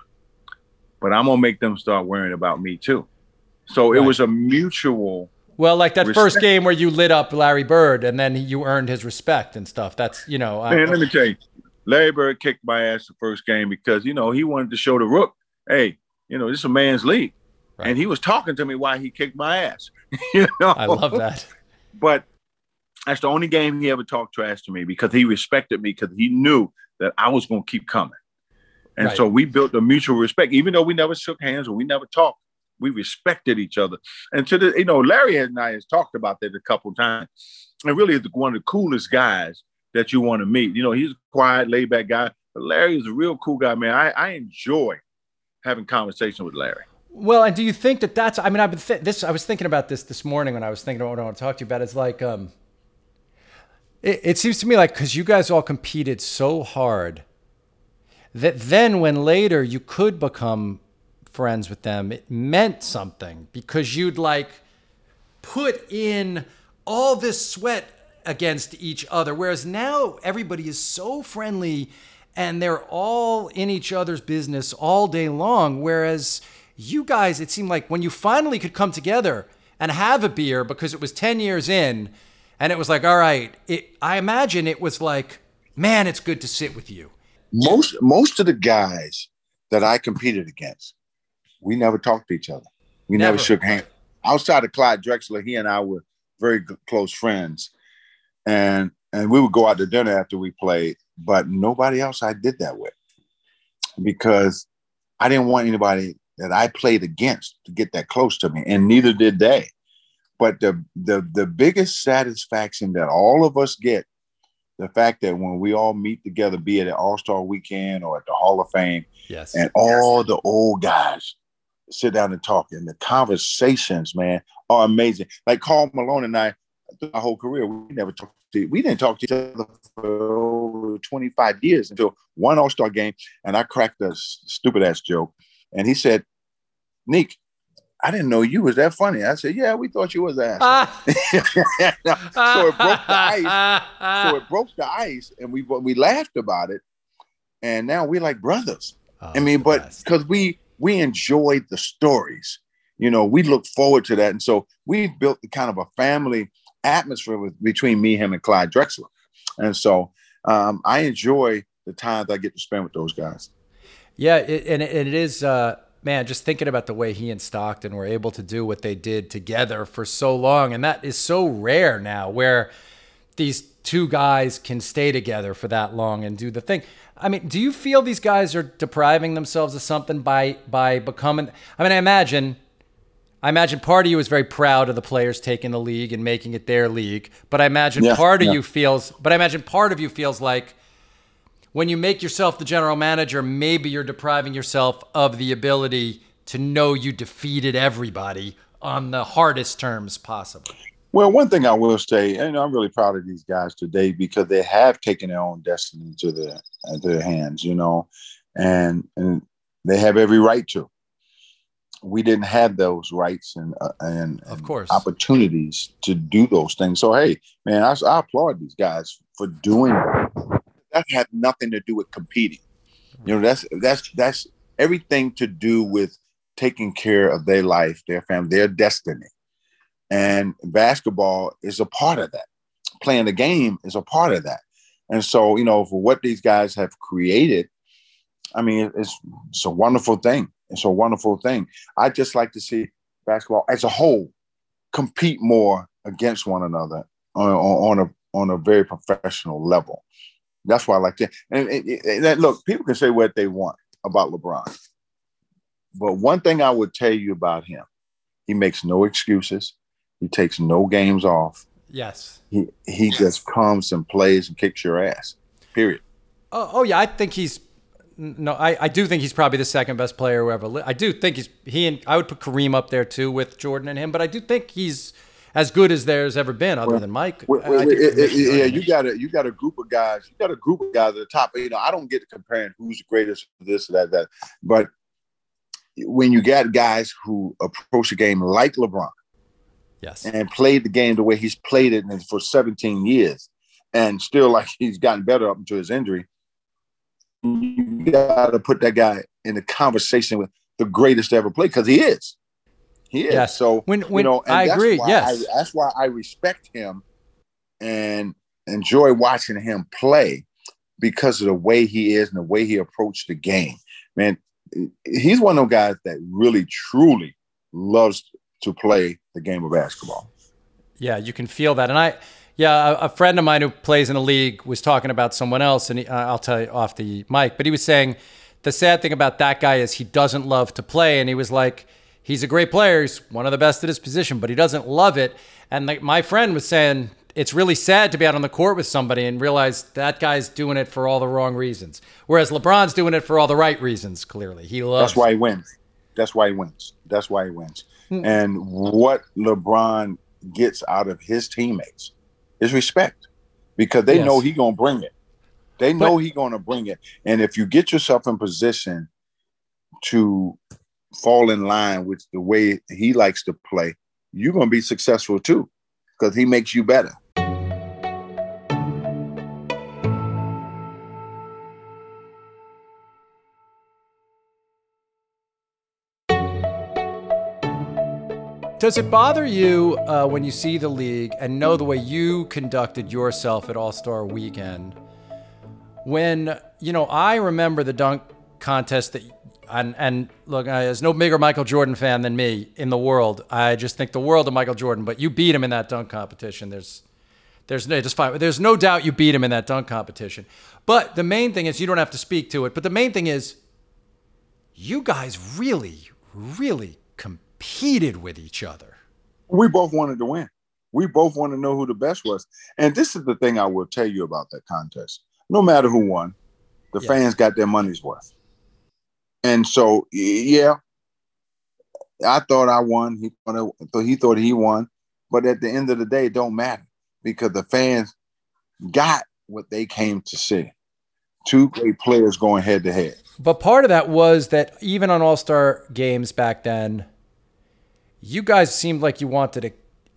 but I'm going to make them start worrying about me too. So right. It was a mutual. Well, like that respect. First game where you lit up Larry Bird and then you earned his respect and stuff. That's, you know. Man, I, let me tell you, Larry Bird kicked my ass the first game because, you know, he wanted to show the rook, hey, you know, this is a man's league. Right. And he was talking to me while he kicked my ass. You know? I love that. But that's the only game he ever talked trash to me because he respected me because he knew that I was going to keep coming. And right. So we built a mutual respect. Even though we never shook hands or we never talked, we respected each other. And to the, you know, Larry and I has talked about that a couple of times. And really is one of the coolest guys that you want to meet. You know, he's a quiet, laid back guy. But Larry is a real cool guy, man. I, I enjoy having conversations with Larry. Well, and do you think that that's, I mean, I've been th- this, I was thinking about this this morning when I was thinking about what I want to talk to you about. It's like, um, it, it seems to me like, cause you guys all competed so hard that then when later you could become friends with them, it meant something because you'd like put in all this sweat against each other. Whereas now everybody is so friendly and they're all in each other's business all day long. Whereas you guys, it seemed like when you finally could come together and have a beer because it was ten years in and it was like, all right, it, I imagine it was like, man, it's good to sit with you. Most most of the guys that I competed against, we never talked to each other. We never, never shook hands. Outside of Clyde Drexler, he and I were very good, close friends. And and we would go out to dinner after we played, but nobody else I did that with because I didn't want anybody that I played against to get that close to me, and neither did they. But the the the biggest satisfaction that all of us get, the fact that when we all meet together, be it at All-Star Weekend or at the Hall of Fame, yes, and all yes. the old guys sit down and talk, and the conversations, man, are amazing. Like Karl Malone and I, through my whole career, we never talked to, we didn't talk to each other for over twenty-five years until one All-Star game, and I cracked a stupid-ass joke. And he said, Neek, I didn't know you was that funny. I said, yeah, we thought you was an asshole. So it broke the ice. So it broke the ice, and we we laughed about it. And now we're like brothers. Oh, I mean, but because we we enjoyed the stories. You know, we look forward to that. And so we built the kind of a family atmosphere with, between me, him, and Clyde Drexler. And so um, I enjoy the times I get to spend with those guys. Yeah, it, and it is, uh, man, just thinking about the way he and Stockton were able to do what they did together for so long. And that is so rare now where these two guys can stay together for that long and do the thing. I mean, do you feel these guys are depriving themselves of something by by becoming? I mean, I imagine, I imagine part of you is very proud of the players taking the league and making it their league. But I imagine yeah, part of yeah. you feels, but I imagine part of you feels like, when you make yourself the general manager, maybe you're depriving yourself of the ability to know you defeated everybody on the hardest terms possible. Well, one thing I will say, and I'm really proud of these guys today because they have taken their own destiny into their, into their hands, you know, and, and they have every right to. We didn't have those rights and uh, and, of course. and opportunities to do those things. So, hey, man, I, I applaud these guys for doing that. That had nothing to do with competing. You know, that's that's that's everything to do with taking care of their life, their family, their destiny. And basketball is a part of that. Playing the game is a part of that. And so, you know, for what these guys have created, I mean, it's it's a wonderful thing. It's a wonderful thing. I just like to see basketball as a whole compete more against one another on, on a on a very professional level. That's why I like that. And, and, and that, look, people can say what they want about LeBron. But one thing I would tell you about him, he makes no excuses. He takes no games off. Yes. He he yes. just comes and plays and kicks your ass, period. Oh, oh yeah, I think he's no, I, I do think he's probably the second best player who ever lived. I do think he's he and I would put Kareem up there too with Jordan and him, but I do think he's as good as there's ever been, other well, than Mike. Well, I, well, I it, it, it, yeah, you got a you got a group of guys. You got a group of guys at the top. You know, I don't get to comparing who's the greatest, this, that, that. But when you got guys who approach the game like LeBron, yes, and played the game the way he's played it for seventeen years, and still like he's gotten better up until his injury, you got to put that guy in the conversation with the greatest to ever play because he is. He is. Yes. So when, when you know, and I that's agree, why yes, I, that's why I respect him and enjoy watching him play because of the way he is and the way he approached the game. Man, he's one of those guys that really, truly loves to play the game of basketball. Yeah, you can feel that, and I, yeah, a friend of mine who plays in the league was talking about someone else, and he, I'll tell you off the mic, but he was saying the sad thing about that guy is he doesn't love to play, and he was like, he's a great player. He's one of the best at his position, but he doesn't love it. And like my friend was saying, it's really sad to be out on the court with somebody and realize that guy's doing it for all the wrong reasons, whereas LeBron's doing it for all the right reasons. Clearly, he loves. That's why he wins. That's why he wins. That's why he wins. Mm-hmm. And what LeBron gets out of his teammates is respect, because they yes. know he's gonna bring it. They know he's gonna bring it. And if you get yourself in position to fall in line with the way he likes to play, you're going to be successful too, because he makes you better. Does it bother you uh, when you see the league and know the way you conducted yourself at All-Star Weekend? When, you know, I remember the dunk contest that And, and look, I, there's no bigger Michael Jordan fan than me in the world. I just think the world of Michael Jordan, but you beat him in that dunk competition. There's, there's no, just fine. There's no doubt you beat him in that dunk competition. But the main thing is, you don't have to speak to it, but the main thing is you guys really, really competed with each other. We both wanted to win. We both wanted to know who the best was. And this is the thing I will tell you about that contest. No matter who won, the yes. fans got their money's worth. And so, yeah, I thought I won. He thought, I, he thought he won. But at the end of the day, it don't matter, because the fans got what they came to see. Two great players going head to head. But part of that was that even on All-Star games back then, you guys seemed like you wanted to,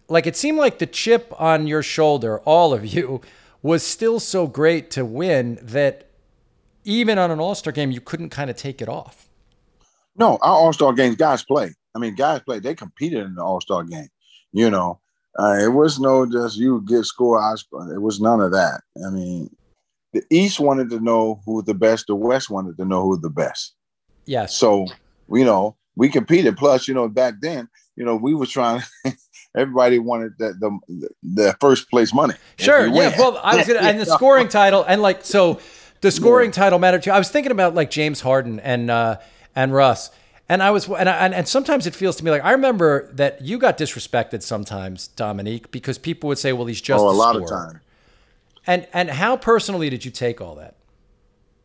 like it seemed like the chip on your shoulder, all of you, was still so great to win that even on an All-Star game, you couldn't kind of take it off. No, our All-Star games, guys play. I mean, guys play. They competed in the All-Star game. You know, uh, it was no just you get score, I score. It was none of that. I mean, the East wanted to know who was the best. The West wanted to know who was the best. Yes. So, you know, we competed. Plus, you know, back then, you know, we were trying to – everybody wanted the, the, the first place money. Sure, yeah. Well, I was going to – and the scoring title and, like, so – the scoring yeah. title mattered too. I was thinking about like James Harden and uh, and Russ, and I was and, I, and and sometimes it feels to me like I remember that you got disrespected sometimes, Dominique, because people would say, "Well, he's just oh, a, a lot scorer. Of time." And and how personally did you take all that?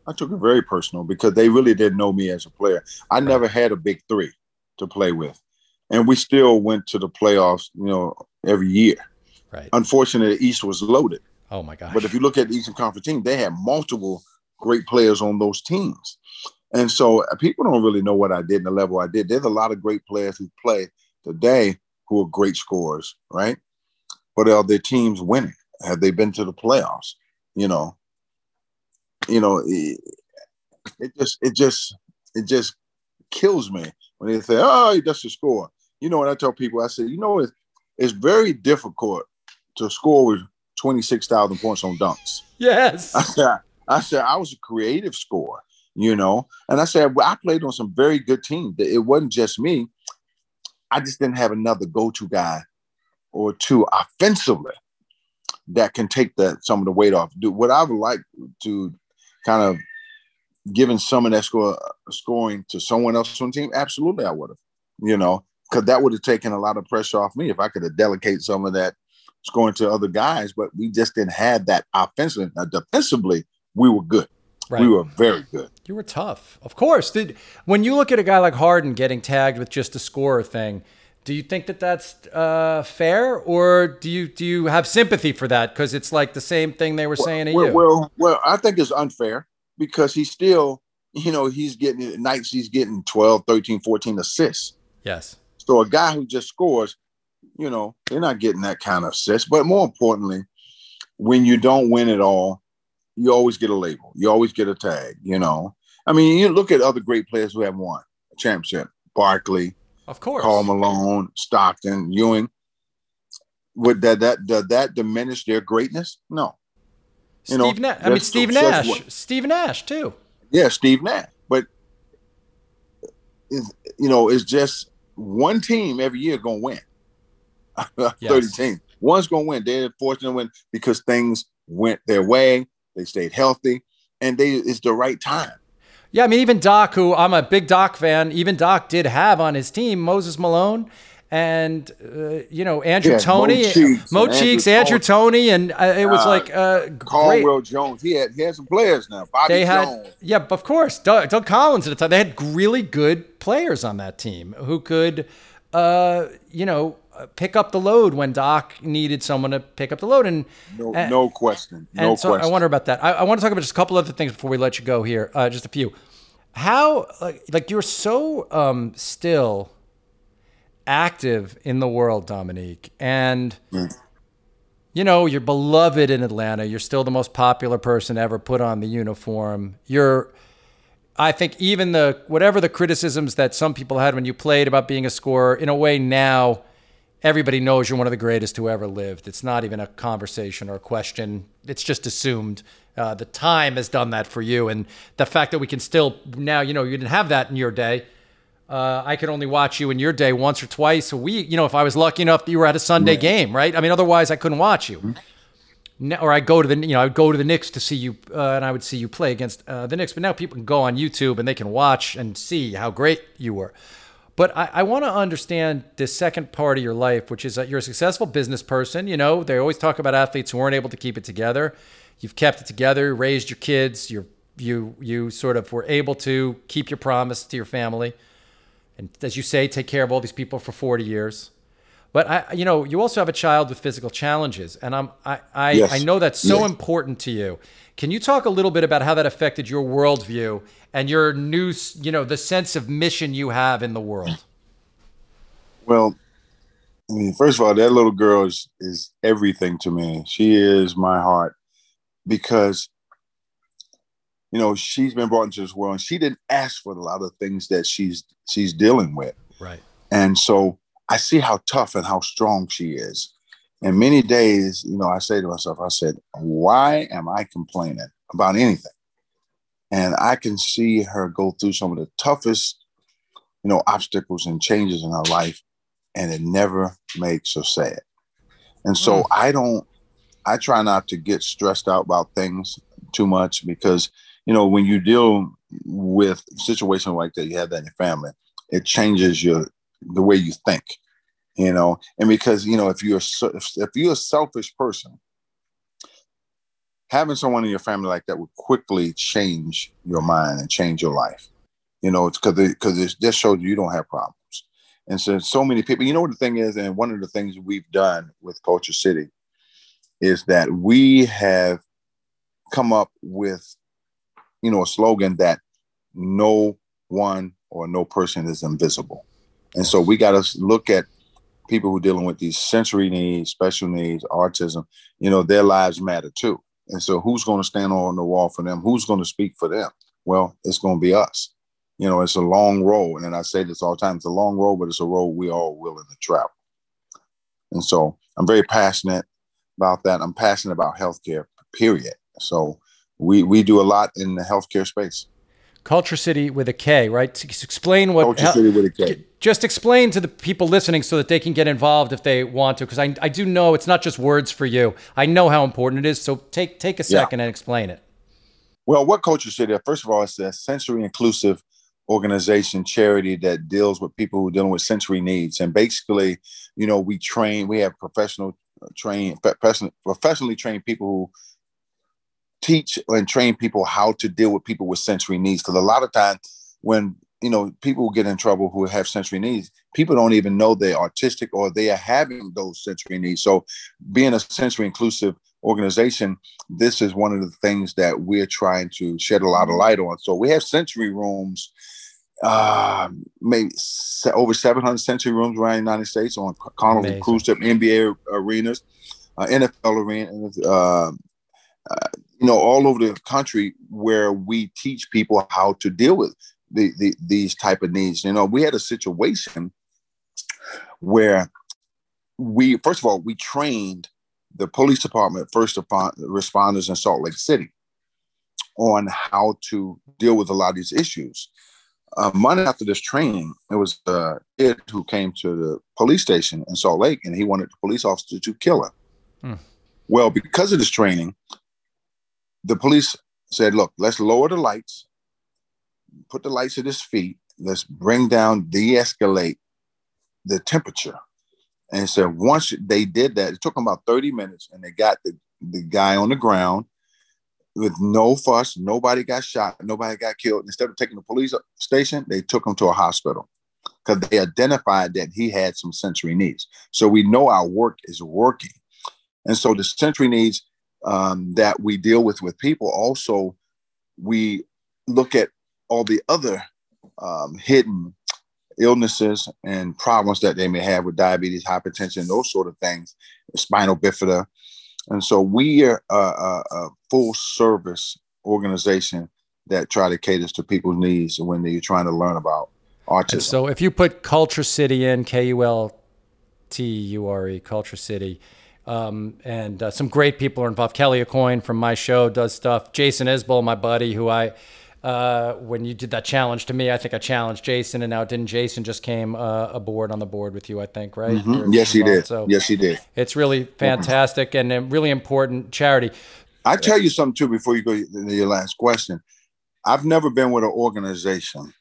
I took it very personal because they really didn't know me as a player. I never had a big three to play with, and we still went to the playoffs, you know, every year. Right. Unfortunately, the East was loaded. Oh, my gosh. But if you look at the Eastern Conference team, they had multiple great players on those teams. And so people don't really know what I did and the level I did. There's a lot of great players who play today who are great scorers, right? But are their teams winning? Have they been to the playoffs? You know, you know, it, it just it just, it just kills me when they say, oh, that's a score. You know, when I tell people, I say, you know, it's, it's very difficult to score with twenty-six thousand points on dunks. Yes. I said, I said, I was a creative scorer, you know, and I said, well, I played on some very good teams. It wasn't just me. I just didn't have another go-to guy or two offensively that can take that some of the weight off. Do what I would like to kind of giving some of that score, scoring to someone else on the team. Absolutely, I would have, you know, because that would have taken a lot of pressure off me if I could have delegated some of that scoring to other guys, but we just didn't have that offensively. Now, defensively, we were good. Right. We were very good. You were tough. Of course. Did when you look at a guy like Harden getting tagged with just a scorer thing, do you think that that's uh, fair, or do you do you have sympathy for that? Because it's like the same thing they were well, saying to well, you. Well, well, I think it's unfair because he's still, you know, he's getting at nights he's getting twelve, thirteen, fourteen assists. Yes. So a guy who just scores, you know, they're not getting that kind of assists. But more importantly, when you don't win at all, you always get a label. You always get a tag, you know. I mean, you look at other great players who have won a championship, Barkley. Of course. Karl Malone, Stockton, Ewing. Would that that that, that diminish their greatness? No. You Steve know, Na- I mean, Steve Nash. What? Steve Nash, too. Yeah, Steve Nash. But, you know, it's just one team every year going to win. Yes. thirty teams. One's going to win. They're fortunate to win because things went their way. They stayed healthy. And they it's the right time. Yeah, I mean, even Doc, who I'm a big Doc fan, even Doc did have on his team Moses Malone and, uh, you know, Andrew yeah, Toney. Mo Cheeks, Mo and Cheeks Andrew, Andrew Toney, and uh, it was uh, like uh, Caldwell great. Jones. He had, he had some players now. Bobby they Jones. Had, yeah, of course. Doug, Doug Collins at the time. They had really good players on that team who could, uh, you know, pick up the load when Doc needed someone to pick up the load. And no, and, no question. No and so question. I wonder about that. I, I want to talk about just a couple other things before we let you go here. Uh, just a few. How, like, like you're so um, still active in the world, Dominique, and, mm. you know, you're beloved in Atlanta. You're still the most popular person ever put on the uniform. You're, I think even the, whatever the criticisms that some people had when you played about being a scorer, in a way now, everybody knows you're one of the greatest who ever lived. It's not even a conversation or a question. It's just assumed. Uh, the time has done that for you. And the fact that we can still now, you know, you didn't have that in your day. Uh, I could only watch you in your day once or twice a week. You know, if I was lucky enough that you were at a Sunday right. game, right? I mean, otherwise I couldn't watch you. Mm-hmm. Now, or I go to the, you know, I would go to the Knicks to see you uh, and I would see you play against uh, the Knicks. But now people can go on YouTube and they can watch and see how great you were. But I, I want to understand this second part of your life, which is that you're a successful business person. You know, they always talk about athletes who weren't able to keep it together. You've kept it together, raised your kids. You're, you you sort of were able to keep your promise to your family. And as you say, take care of all these people for forty years. But, I, you know, you also have a child with physical challenges. And I'm, I, I, yes. I know that's so yes. important to you. Can you talk a little bit about how that affected your worldview and your new, you know, the sense of mission you have in the world? Well, I mean, first of all, that little girl is, is everything to me. She is my heart because, you know, she's been brought into this world and she didn't ask for a lot of things that she's, she's dealing with. Right. And so I see how tough and how strong she is. And many days, you know, I say to myself, I said, why am I complaining about anything? And I can see her go through some of the toughest, you know, obstacles and changes in her life, and it never makes her sad. And so mm. I don't, I try not to get stressed out about things too much because, you know, when you deal with situations like that, you have that in your family, it changes your, the way you think, you know, and because, you know, if you're, if you're a selfish person, having someone in your family like that would quickly change your mind and change your life. You know, it's because because it just shows you don't have problems. And so, so many people, you know what the thing is, and one of the things we've done with Culture City is that we have come up with, you know, a slogan that no one or no person is invisible. And so we got to look at people who are dealing with these sensory needs, special needs, autism, you know, their lives matter too. And so who's going to stand on the wall for them? Who's going to speak for them? Well, it's going to be us. You know, it's a long road. And I say this all the time. It's a long road, but it's a road we all willing to travel. And so I'm very passionate about that. I'm passionate about healthcare, period. So we, we do a lot in the healthcare space. Culture City with a K, right? To explain what Culture City with a K. Just explain to the people listening so that they can get involved if they want to, because I I do know it's not just words for you. I know how important it is. So take take a second yeah. and explain it. Well, what Culture City? First of all, it's a sensory inclusive organization charity that deals with people who are dealing with sensory needs. And basically, you know, we train. We have professional trained professionally trained people who teach and train people how to deal with people with sensory needs. Because a lot of times when, you know, people get in trouble who have sensory needs, people don't even know they're autistic or they are having those sensory needs. So being a sensory inclusive organization, this is one of the things that we're trying to shed a lot of light on. So we have sensory rooms, uh, maybe over seven hundred sensory rooms around the United States on Carnival cruise ship, N B A arenas, uh, N F L arenas, uh, uh, you know, all over the country, where we teach people how to deal with the, the, these type of needs. You know, we had a situation where we, first of all, we trained the police department, first responders in Salt Lake City, on how to deal with a lot of these issues. A month after this training, there was a kid who came to the police station in Salt Lake, and he wanted the police officer to kill her. Hmm. Well, because of this training, the police said, look, let's lower the lights, put the lights at his feet, let's bring down, de-escalate the temperature. And so once they did that, it took them about thirty minutes, and they got the, the guy on the ground with no fuss. Nobody got shot. Nobody got killed. Instead of taking the police station, they took him to a hospital because they identified that he had some sensory needs. So we know our work is working. And so the sensory needs um, that we deal with with people, also we look at all the other um, hidden illnesses and problems that they may have with diabetes, hypertension, those sort of things, spinal bifida. And so we are a, a, a full service organization that try to cater to people's needs when they're trying to learn about autism. And so if you put Culture City in, K U L T U R E, Culture City, um, and uh, some great people are involved. Kelly Acoin from my show does stuff. Jason Isbell, my buddy, who I... Uh, when you did that challenge to me, I think I challenged Jason, and now didn't Jason just came uh, aboard on the board with you, I think, right? Mm-hmm. Yes, he did. So yes, he did. It's really fantastic mm-hmm. and a really important charity. I tell you something, too, before you go to your last question. I've never been with an organization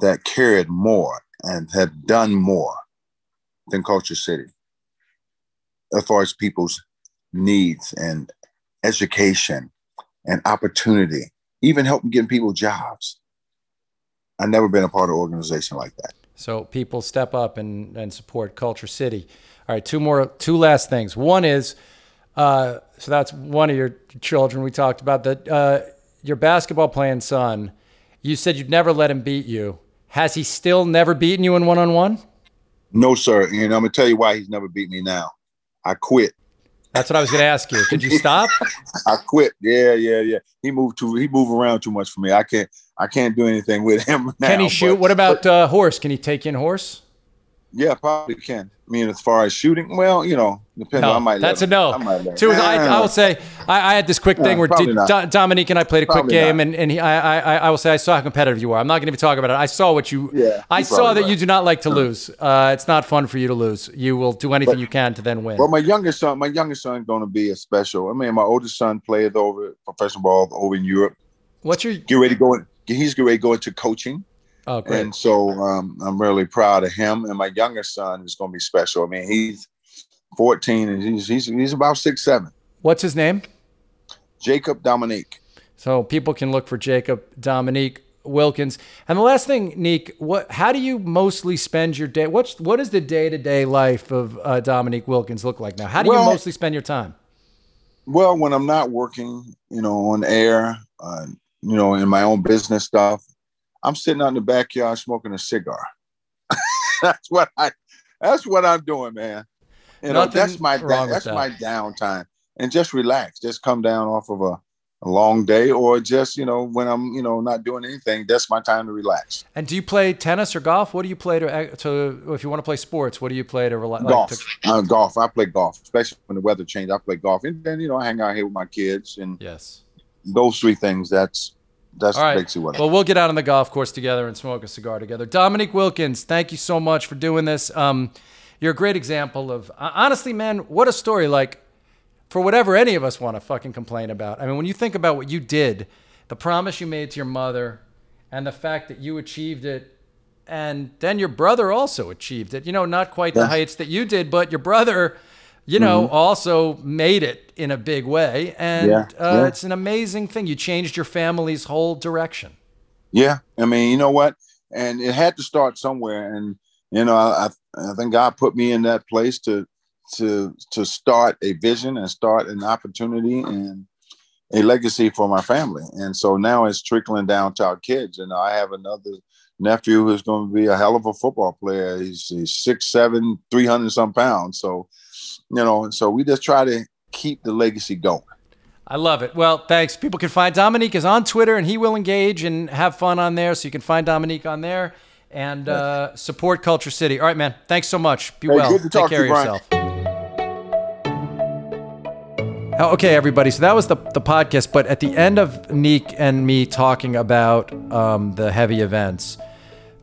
that cared more and had done more than Culture City as far as people's needs and education and opportunity. Even helping getting people jobs. I've never been a part of an organization like that. So people step up and, and support Culture City. All right, two more, two last things. One is, uh, so that's one of your children we talked about, that uh, your basketball playing son, you said you'd never let him beat you. Has he still never beaten you in one-on-one? No, sir. And I'm going to tell you why he's never beat me now. I quit. That's what I was going to ask you. Did you stop? I quit. Yeah, yeah, yeah. He moved too. He moved around too much for me. I can't. I can't do anything with him now. Can he shoot? But, what about but, uh, horse? Can he take in horse? Yeah, probably can. I mean, as far as shooting, well, you know, depending. No, on I might. That's let a no. I might let Two, I, I will say I, I had this quick no, thing where D- Dominique and I played a probably quick game, not. and and he, I, I I will say I saw how competitive you are. I'm not going to be talking about it. I saw what you. Yeah, I saw that right. You do not like to no. lose. Uh, it's not fun for you to lose. You will do anything but, you can to then win. Well, my youngest son, my youngest son, is going to be a special. I mean, my oldest son plays over professional ball over in Europe. What's your? Get ready to go. In, he's getting ready to go into coaching. Oh, great. And so um, I'm really proud of him. And my younger son is going to be special. I mean, he's fourteen and he's he's, he's about six seven. What's his name? Jacob Dominique. So people can look for Jacob Dominique Wilkins. And the last thing, Nick, what? How do you mostly spend your day? What's what does the day to day life of uh, Dominique Wilkins look like now? How do well, you mostly spend your time? Well, when I'm not working, you know, on air, uh, you know, in my own business stuff. I'm sitting out in the backyard smoking a cigar. that's what I. That's what I'm doing, man. You know, that's my da- that's that. my downtime, and just relax. Just come down off of a, a long day, or just, you know, when I'm, you know, not doing anything. That's my time to relax. And do you play tennis or golf? What do you play to to if you want to play sports? What do you play to relax? Golf. To- uh, golf. I play golf, especially when the weather changes. I play golf, and then, you know, I hang out here with my kids, and yes, those three things. That's. That's all right. Basically what well, we'll get out on the golf course together and smoke a cigar together. Dominique Wilkins, thank you so much for doing this. Um, you're a great example of, uh, honestly, man, what a story. Like, for whatever any of us want to fucking complain about. I mean, when you think about what you did, the promise you made to your mother, and the fact that you achieved it, and then your brother also achieved it. You know, not quite yeah. the heights that you did, but your brother you know, mm-hmm. also made it in a big way. And yeah, uh, yeah. it's an amazing thing. You changed your family's whole direction. Yeah. I mean, you know what? And it had to start somewhere. And, you know, I, I think God put me in that place to, to, to start a vision and start an opportunity and a legacy for my family. And so now it's trickling down to our kids. And I have another nephew who's going to be a hell of a football player. He's, he's six, seven, three hundred some pounds. So, you know, so we just try to keep the legacy going. I love it. Well, thanks. People can find Dominique is on Twitter, and he will engage and have fun on there. So you can find Dominique on there and uh, support Culture City. All right, man. Thanks so much. Be hey, well. Take care of yourself. Okay, everybody. So that was the, the podcast. But at the end of Nick and me talking about um, the heavy events,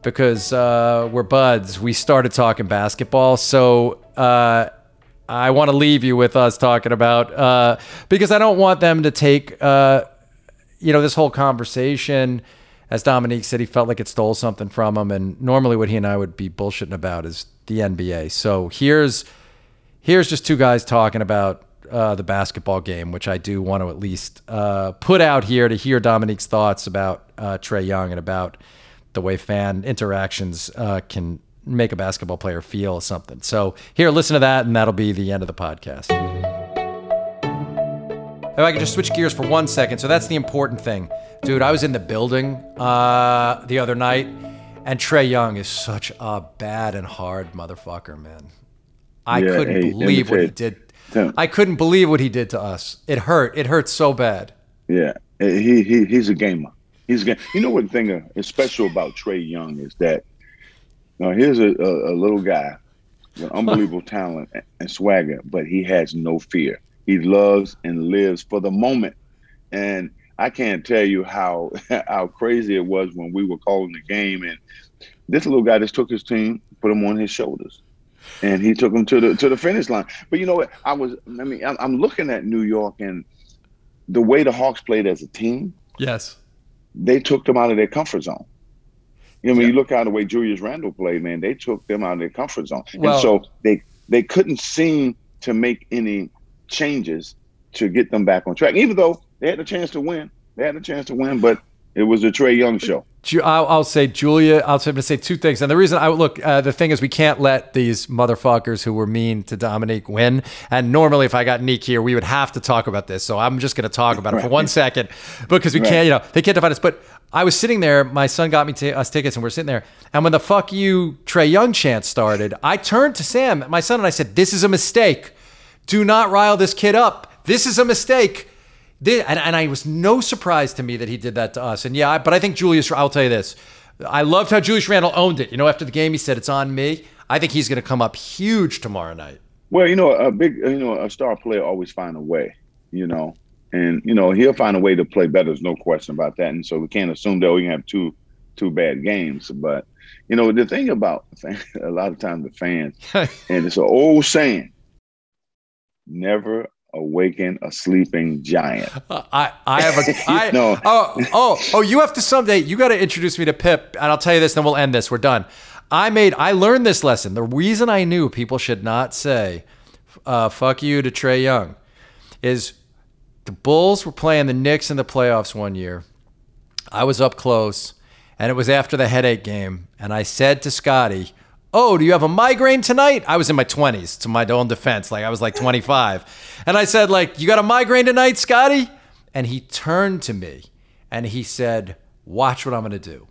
because uh, we're buds, we started talking basketball. So uh, I want to leave you with us talking about, uh, because I don't want them to take, uh, you know, this whole conversation, as Dominique said, he felt like it stole something from him. And normally what he and I would be bullshitting about is the N B A. So here's, here's just two guys talking about uh, the basketball game, which I do want to at least uh, put out here to hear Dominique's thoughts about uh, Trae Young and about the way fan interactions uh, can make a basketball player feel something. So here, listen to that, and that'll be the end of the podcast. If I could just switch gears for one second. So that's the important thing. Dude, I was in the building uh, the other night, and Trae Young is such a bad and hard motherfucker, man. I yeah, couldn't hey, believe what he did. Tim. I couldn't believe what he did to us. It hurt. It hurt so bad. Yeah, he, he he's a gamer. He's a gamer. You know what the thing is special about Trae Young is that now, here's a, a, a little guy with unbelievable talent and swagger, but he has no fear. He loves and lives for the moment. And I can't tell you how how crazy it was when we were calling the game. And this little guy just took his team, put him on his shoulders, and he took him to the to the finish line. But you know what? I was I mean, I'm looking at New York and the way the Hawks played as a team. Yes. They took them out of their comfort zone. You know, when yeah. you look at the way Julius Randle played, man, they took them out of their comfort zone. Well, and so they they couldn't seem to make any changes to get them back on track, even though they had a chance to win. They had a chance to win, but it was a Trae Young show. I'll, I'll say, Julia, I'll say, I'm going to say two things. And the reason I look, uh, the thing is, we can't let these motherfuckers who were mean to Dominique win. And normally, if I got Nick here, we would have to talk about this. So I'm just going to talk about it right. for one second because we right. can't, you know, they can't define us. But I was sitting there. My son got me t- us tickets, and we're sitting there. And when the "fuck you, Trae Young" chant started, I turned to Sam, my son, and I said, "This is a mistake. Do not rile this kid up. This is a mistake." And, and I was no surprise to me that he did that to us. And yeah, but I think Julius, I'll tell you this. I loved how Julius Randle owned it. You know, after the game, he said, "It's on me." I think he's going to come up huge tomorrow night. Well, you know, a big, you know, a star player always find a way, you know, and, you know, he'll find a way to play better. There's no question about that. And so we can't assume that we can have two, two bad games. But, you know, the thing about a lot of times the fans, and it's an old saying, never awaken a sleeping giant. Uh, I I have a I, no. oh oh oh. You have to someday. You got to introduce me to Pip, and I'll tell you this. Then we'll end this. We're done. I made. I learned this lesson. The reason I knew people should not say uh, "fuck you" to Trae Young is the Bulls were playing the Knicks in the playoffs one year. I was up close, and it was after the headache game, and I said to Scottie, "Oh, do you have a migraine tonight?" I was in my twenties, to my own defense. Like, I was like twenty-five. And I said, like, "You got a migraine tonight, Scotty?" And he turned to me and he said, "Watch what I'm going to do."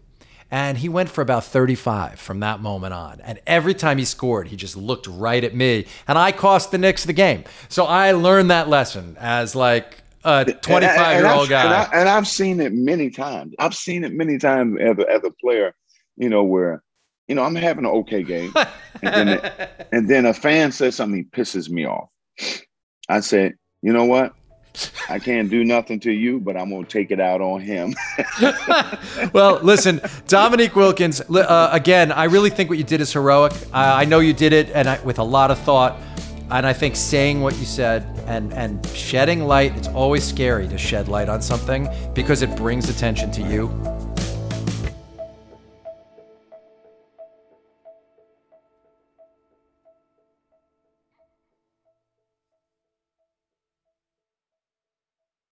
And he went for about thirty-five from that moment on. And every time he scored, he just looked right at me. And I cost the Knicks the game. So I learned that lesson as like a twenty-five-year-old guy. And, I, and I've seen it many times. I've seen it many times as a, as a player, you know, where, you know, I'm having an okay game, and then, a, and then a fan says something, he pisses me off. I said, "You know what? I can't do nothing to you, but I'm going to take it out on him." Well, listen, Dominique Wilkins, uh, again, I really think what you did is heroic. I, I know you did it and I, with a lot of thought, and I think saying what you said and, and shedding light, it's always scary to shed light on something because it brings attention to you.